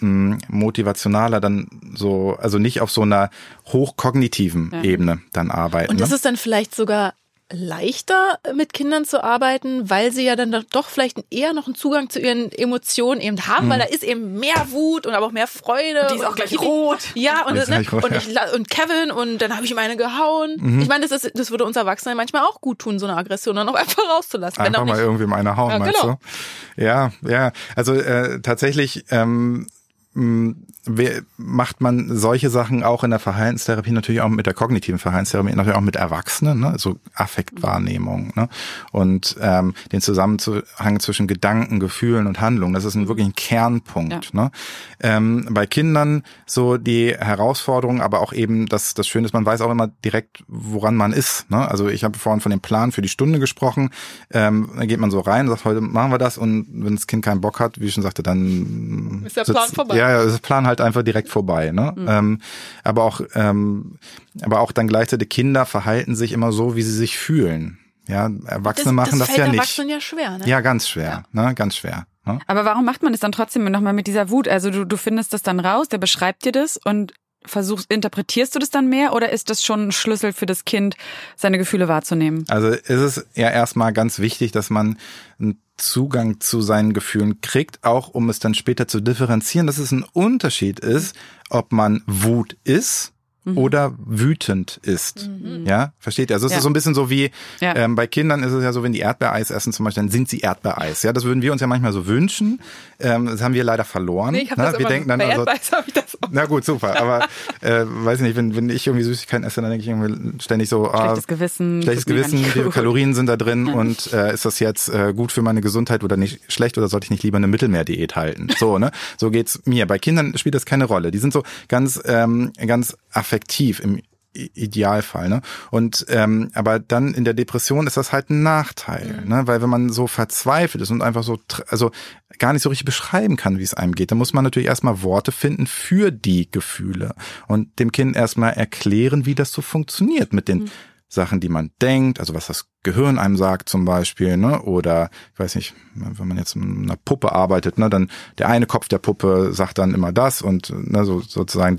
motivationaler dann so, also nicht auf so einer hochkognitiven Ebene dann arbeiten. Und ist es dann vielleicht sogar leichter mit Kindern zu arbeiten, weil sie ja dann doch vielleicht eher noch einen Zugang zu ihren Emotionen eben haben, weil da ist eben mehr Wut und aber auch mehr Freude. Und die ist auch gleich rot. Ja, und, das, ne? Rot, und, und Kevin und dann habe ich ihm eine gehauen. Ich meine, das würde uns Erwachsenen manchmal auch gut tun, so eine Aggression dann auch einfach rauszulassen. Einfach wenn mal irgendwie mal eine hauen, ja, meinst genau. du? Ja. Also tatsächlich macht man solche Sachen auch in der Verhaltenstherapie, natürlich auch mit der kognitiven Verhaltenstherapie, natürlich auch mit Erwachsenen, ne? So Affektwahrnehmung, ne? Und den Zusammenhang zwischen Gedanken, Gefühlen und Handlungen, das ist wirklich ein Kernpunkt. Ja. Ne? Bei Kindern so die Herausforderung, aber auch eben das Schöne ist, man weiß auch immer direkt, woran man ist. Ne? Also ich habe vorhin von dem Plan für die Stunde gesprochen, dann geht man so rein und sagt, heute machen wir das, und wenn das Kind keinen Bock hat, wie ich schon sagte, dann ist der Plan vorbei. Ja, das Plan halt einfach direkt vorbei, ne? Aber auch dann gleichzeitig, Kinder verhalten sich immer so, wie sie sich fühlen. Ja, Erwachsene machen das ja nicht. Das fällt Erwachsenen ja schwer, ne? Ja, ganz schwer, ne? Ganz schwer. Ne? Aber warum macht man es dann trotzdem nochmal mit dieser Wut? Also du findest das dann raus, der beschreibt dir das und interpretierst du das dann mehr, oder ist das schon ein Schlüssel für das Kind, seine Gefühle wahrzunehmen? Also ist es ja erstmal ganz wichtig, dass man einen Zugang zu seinen Gefühlen kriegt, auch um es dann später zu differenzieren, dass es ein Unterschied ist, ob man Wut ist oder wütend ist. Ja, versteht ihr? Also es ist so ein bisschen so wie, bei Kindern ist es ja so, wenn die Erdbeereis essen zum Beispiel, dann sind sie Erdbeereis. Ja, das würden wir uns ja manchmal so wünschen. Das haben wir leider verloren. Nee, ich hab das wir denken dann bei Erdbeereis also, habe ich das auch. Na gut, super. Aber weiß nicht, wenn ich irgendwie Süßigkeiten esse, dann denke ich irgendwie ständig so, schlechtes Gewissen, wie viele Kalorien sind da drin und ist das jetzt gut für meine Gesundheit oder nicht schlecht, oder sollte ich nicht lieber eine Mittelmeerdiät halten? So, ne? So geht's mir. Bei Kindern spielt das keine Rolle. Die sind so ganz affektiv im Idealfall, ne? Und aber dann in der Depression ist das halt ein Nachteil, ne? Weil wenn man so verzweifelt ist und einfach so, also gar nicht so richtig beschreiben kann, wie es einem geht, dann muss man natürlich erstmal Worte finden für die Gefühle und dem Kind erstmal erklären, wie das so funktioniert mit den Sachen, die man denkt, also was das Gehirn einem sagt zum Beispiel, ne? Oder ich weiß nicht, wenn man jetzt mit einer Puppe arbeitet, ne, dann der eine Kopf der Puppe sagt dann immer das und ne, so sozusagen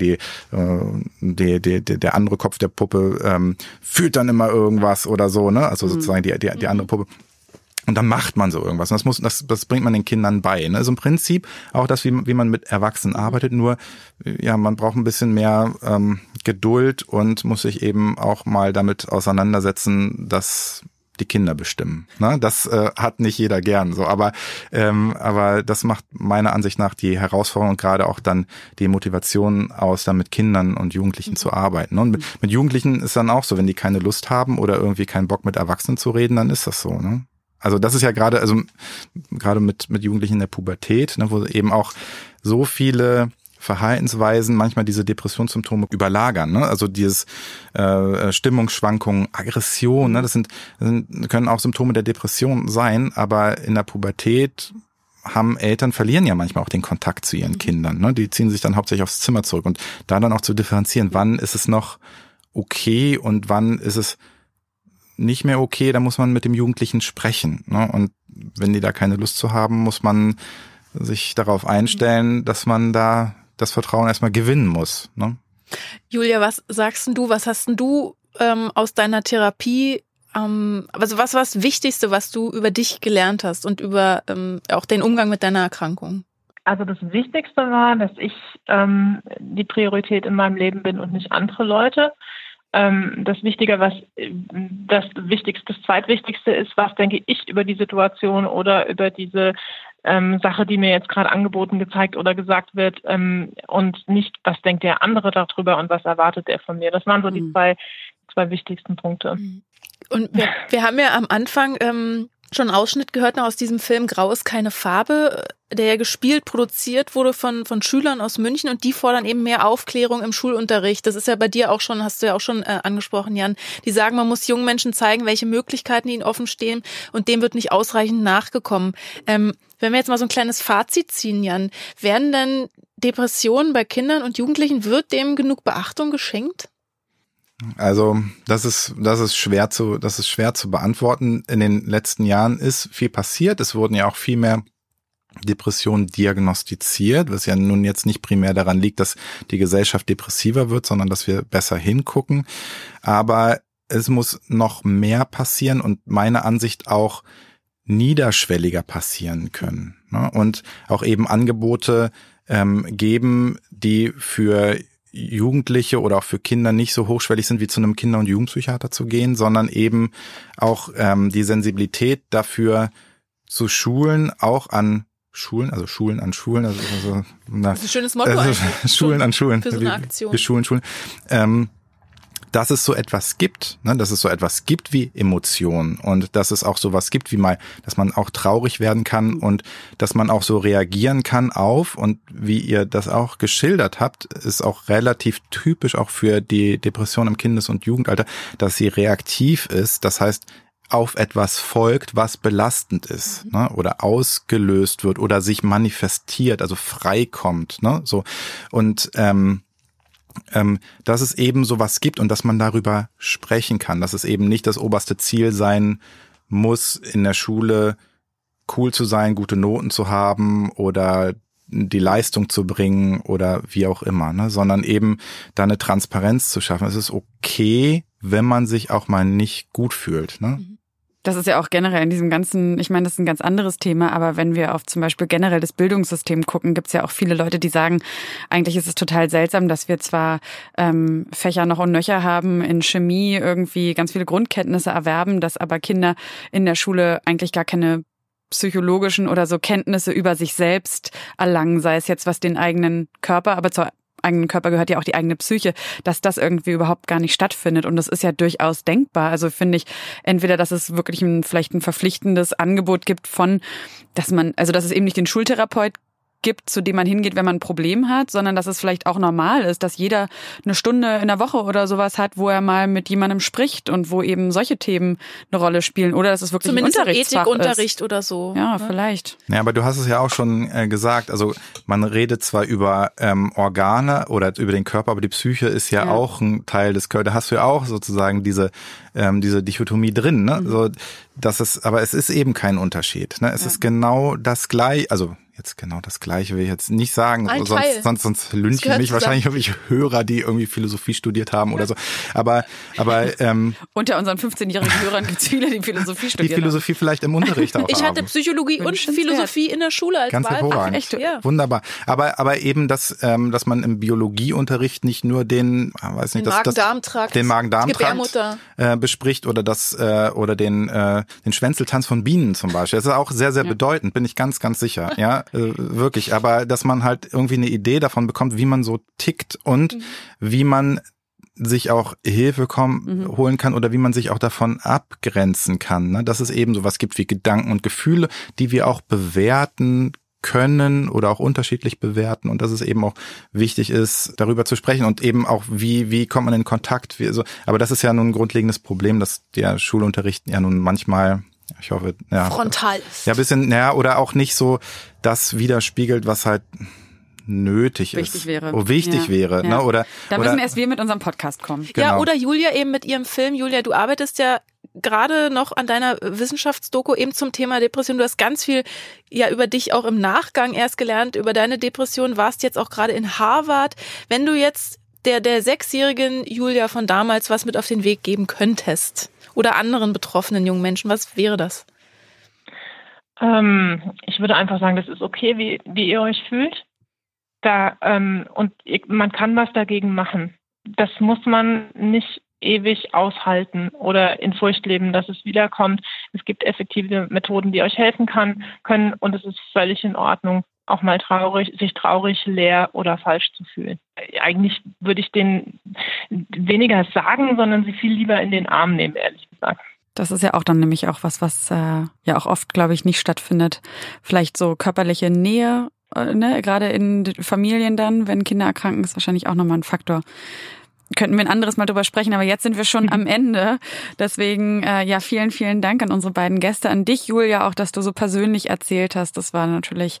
der andere Kopf der Puppe fühlt dann immer irgendwas oder so, ne? Also sozusagen die andere Puppe. Und dann macht man so irgendwas. Und das bringt man den Kindern bei. Ne? Also im Prinzip auch das, wie man mit Erwachsenen arbeitet. Nur, ja, man braucht ein bisschen mehr Geduld und muss sich eben auch mal damit auseinandersetzen, dass die Kinder bestimmen. Ne? Das hat nicht jeder gern. So, aber das macht meiner Ansicht nach die Herausforderung und gerade auch dann die Motivation aus, dann mit Kindern und Jugendlichen zu arbeiten. Ne? Und mit Jugendlichen ist dann auch so, wenn die keine Lust haben oder irgendwie keinen Bock mit Erwachsenen zu reden, dann ist das so, ne? Also das ist ja gerade, also gerade mit Jugendlichen in der Pubertät, ne, wo eben auch so viele Verhaltensweisen manchmal diese Depressionssymptome überlagern. Ne? Also dieses Stimmungsschwankungen, Aggression, ne? Das können auch Symptome der Depression sein, aber in der Pubertät verlieren ja manchmal auch den Kontakt zu ihren Kindern. Ne? Die ziehen sich dann hauptsächlich aufs Zimmer zurück und da dann auch zu differenzieren, wann ist es noch okay und wann ist es nicht mehr okay, da muss man mit dem Jugendlichen sprechen. Ne? Und wenn die da keine Lust zu haben, muss man sich darauf einstellen, dass man da das Vertrauen erstmal gewinnen muss. Ne? Julia, was sagst denn du, was hast denn du aus deiner Therapie, also was war das Wichtigste, was du über dich gelernt hast und über auch den Umgang mit deiner Erkrankung? Also das Wichtigste war, dass ich die Priorität in meinem Leben bin und nicht andere Leute. Das Zweitwichtigste ist, was denke ich über die Situation oder über diese Sache, die mir jetzt gerade angeboten, gezeigt oder gesagt wird, und nicht, was denkt der andere darüber und was erwartet er von mir. Das waren so die zwei wichtigsten Punkte. Und wir haben ja am Anfang schon einen Ausschnitt gehört noch aus diesem Film Grau ist keine Farbe, der ja produziert wurde von Schülern aus München und die fordern eben mehr Aufklärung im Schulunterricht. Das ist ja bei dir auch schon, hast du ja auch schon angesprochen, Jan. Die sagen, man muss jungen Menschen zeigen, welche Möglichkeiten ihnen offen stehen und dem wird nicht ausreichend nachgekommen. Wenn wir jetzt mal so ein kleines Fazit ziehen, Jan, werden denn Depressionen bei Kindern und Jugendlichen, wird dem genug Beachtung geschenkt? Also, das ist schwer zu beantworten. In den letzten Jahren ist viel passiert. Es wurden ja auch viel mehr Depressionen diagnostiziert, was ja nun jetzt nicht primär daran liegt, dass die Gesellschaft depressiver wird, sondern dass wir besser hingucken. Aber es muss noch mehr passieren und meiner Ansicht auch niederschwelliger passieren können. Ne? Und auch eben Angebote geben, die für Jugendliche oder auch für Kinder nicht so hochschwellig sind, wie zu einem Kinder- und Jugendpsychiater zu gehen, sondern eben auch die Sensibilität dafür zu schulen, auch an Schulen, also Schulen an Schulen. Das ist ein schönes Motto eigentlich. Schulen an Schulen. Für so eine Aktion. Wir Schulen. Dass es so etwas gibt, ne? Dass es so etwas gibt wie Emotionen und dass es auch sowas gibt wie mal, dass man auch traurig werden kann und dass man auch so reagieren kann auf, und wie ihr das auch geschildert habt, ist auch relativ typisch auch für die Depression im Kindes- und Jugendalter, dass sie reaktiv ist, das heißt auf etwas folgt, was belastend ist, ne? Oder ausgelöst wird oder sich manifestiert, also freikommt, ne? So. Und dass es eben sowas gibt und dass man darüber sprechen kann, dass es eben nicht das oberste Ziel sein muss, in der Schule cool zu sein, gute Noten zu haben oder die Leistung zu bringen oder wie auch immer, ne? Sondern eben da eine Transparenz zu schaffen. Es ist okay, wenn man sich auch mal nicht gut fühlt, ne? Das ist ja auch generell in diesem ganzen, ich meine, das ist ein ganz anderes Thema, aber wenn wir auf zum Beispiel generell das Bildungssystem gucken, gibt's ja auch viele Leute, die sagen, eigentlich ist es total seltsam, dass wir zwar Fächer noch und nöcher haben, in Chemie irgendwie ganz viele Grundkenntnisse erwerben, dass aber Kinder in der Schule eigentlich gar keine psychologischen oder so Kenntnisse über sich selbst erlangen, sei es jetzt was den eigenen Körper, aber zur eigenen Körper gehört ja auch die eigene Psyche, dass das irgendwie überhaupt gar nicht stattfindet. Und das ist ja durchaus denkbar. Also finde ich, entweder, dass es wirklich vielleicht ein verpflichtendes Angebot gibt dass es eben nicht den Schultherapeut gibt, zu dem man hingeht, wenn man ein Problem hat, sondern dass es vielleicht auch normal ist, dass jeder eine Stunde in der Woche oder sowas hat, wo er mal mit jemandem spricht und wo eben solche Themen eine Rolle spielen oder dass es wirklich zumindest ein Unterrichtsfach Ethikunterricht ist. Oder so. Ja, ne? Vielleicht. Ja, aber du hast es ja auch schon gesagt, also man redet zwar über Organe oder über den Körper, aber die Psyche ist ja auch ein Teil des Körpers. Da hast du ja auch sozusagen diese Dichotomie drin, ne? Mhm. So, dass es, aber es ist eben kein Unterschied, ne? Es ist genau das Gleiche, also jetzt genau das Gleiche will ich jetzt nicht sagen, sonst lünchen mich wahrscheinlich irgendwelche Hörer, die irgendwie Philosophie studiert haben oder so. Aber unter unseren 15-jährigen Hörern gibt es viele, die Philosophie studieren. Die Philosophie vielleicht im Unterricht auch. Ich hatte Psychologie und Philosophie in der Schule als ganz hervorragend. Echt? Ja. Wunderbar. Aber eben, dass man im Biologieunterricht nicht nur den Magen-Darm-Trakt bespricht oder den Schwänzeltanz von Bienen zum Beispiel. Das ist auch sehr, sehr bedeutend, bin ich ganz, ganz sicher. Ja. Wirklich, aber dass man halt irgendwie eine Idee davon bekommt, wie man so tickt und wie man sich auch Hilfe holen kann oder wie man sich auch davon abgrenzen kann, ne? Dass es eben sowas gibt wie Gedanken und Gefühle, die wir auch bewerten können oder auch unterschiedlich bewerten und dass es eben auch wichtig ist, darüber zu sprechen und eben auch, wie kommt man in Kontakt. Aber das ist ja nun ein grundlegendes Problem, dass der Schulunterricht ja nun manchmal... Ich hoffe, frontal ist. Ja, ein bisschen, oder auch nicht so das widerspiegelt, was halt nötig wichtig ist. Wäre. Oh, wichtig wäre. Ne? Oder, da müssen erst wir mit unserem Podcast kommen. Genau. Ja, oder Julia eben mit ihrem Film. Julia, du arbeitest ja gerade noch an deiner Wissenschaftsdoku eben zum Thema Depression. Du hast ganz viel über dich auch im Nachgang erst gelernt, über deine Depression, warst jetzt auch gerade in Harvard. Wenn du jetzt der 6-jährigen Julia von damals was mit auf den Weg geben könntest... oder anderen betroffenen jungen Menschen? Was wäre das? Ich würde einfach sagen, das ist okay, wie ihr euch fühlt. Man kann was dagegen machen. Das muss man nicht ewig aushalten oder in Furcht leben, dass es wiederkommt. Es gibt effektive Methoden, die euch helfen können und es ist völlig in Ordnung, auch mal sich traurig, leer oder falsch zu fühlen. Eigentlich würde ich denen weniger sagen, sondern sie viel lieber in den Arm nehmen, ehrlich gesagt. Das ist ja auch dann nämlich auch was ja auch oft, glaube ich, nicht stattfindet. Vielleicht so körperliche Nähe, ne? Gerade in Familien dann, wenn Kinder erkranken, ist wahrscheinlich auch nochmal ein Faktor. Könnten wir ein anderes Mal drüber sprechen, aber jetzt sind wir schon am Ende. Deswegen, vielen, vielen Dank an unsere beiden Gäste, an dich, Julia, auch, dass du so persönlich erzählt hast. Das war natürlich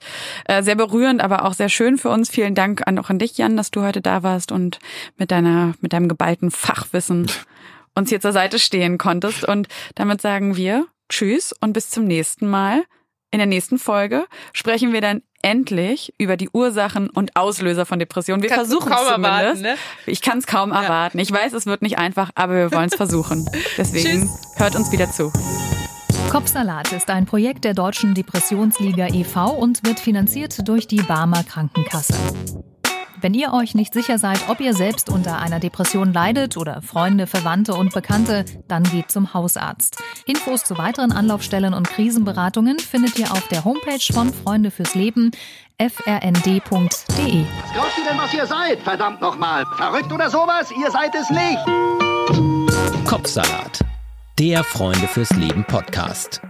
sehr berührend, aber auch sehr schön für uns. Vielen Dank auch an dich, Jan, dass du heute da warst und mit deinem geballten Fachwissen uns hier zur Seite stehen konntest. Und damit sagen wir Tschüss und bis zum nächsten Mal. In der nächsten Folge sprechen wir dann endlich über die Ursachen und Auslöser von Depressionen. Wir versuchen es zumindest. Erwarten, ne? Ich kann es kaum erwarten. Ich weiß, es wird nicht einfach, aber wir wollen es versuchen. Deswegen Hört uns wieder zu. Kopfsalat ist ein Projekt der Deutschen Depressionsliga e.V. und wird finanziert durch die BARMER Krankenkasse. Wenn ihr euch nicht sicher seid, ob ihr selbst unter einer Depression leidet oder Freunde, Verwandte und Bekannte, dann geht zum Hausarzt. Infos zu weiteren Anlaufstellen und Krisenberatungen findet ihr auf der Homepage von Freunde fürs Leben, frnd.de. Was glaubt ihr denn, was ihr seid? Verdammt nochmal! Verrückt oder sowas? Ihr seid es nicht! Kopfsalat, der Freunde fürs Leben Podcast.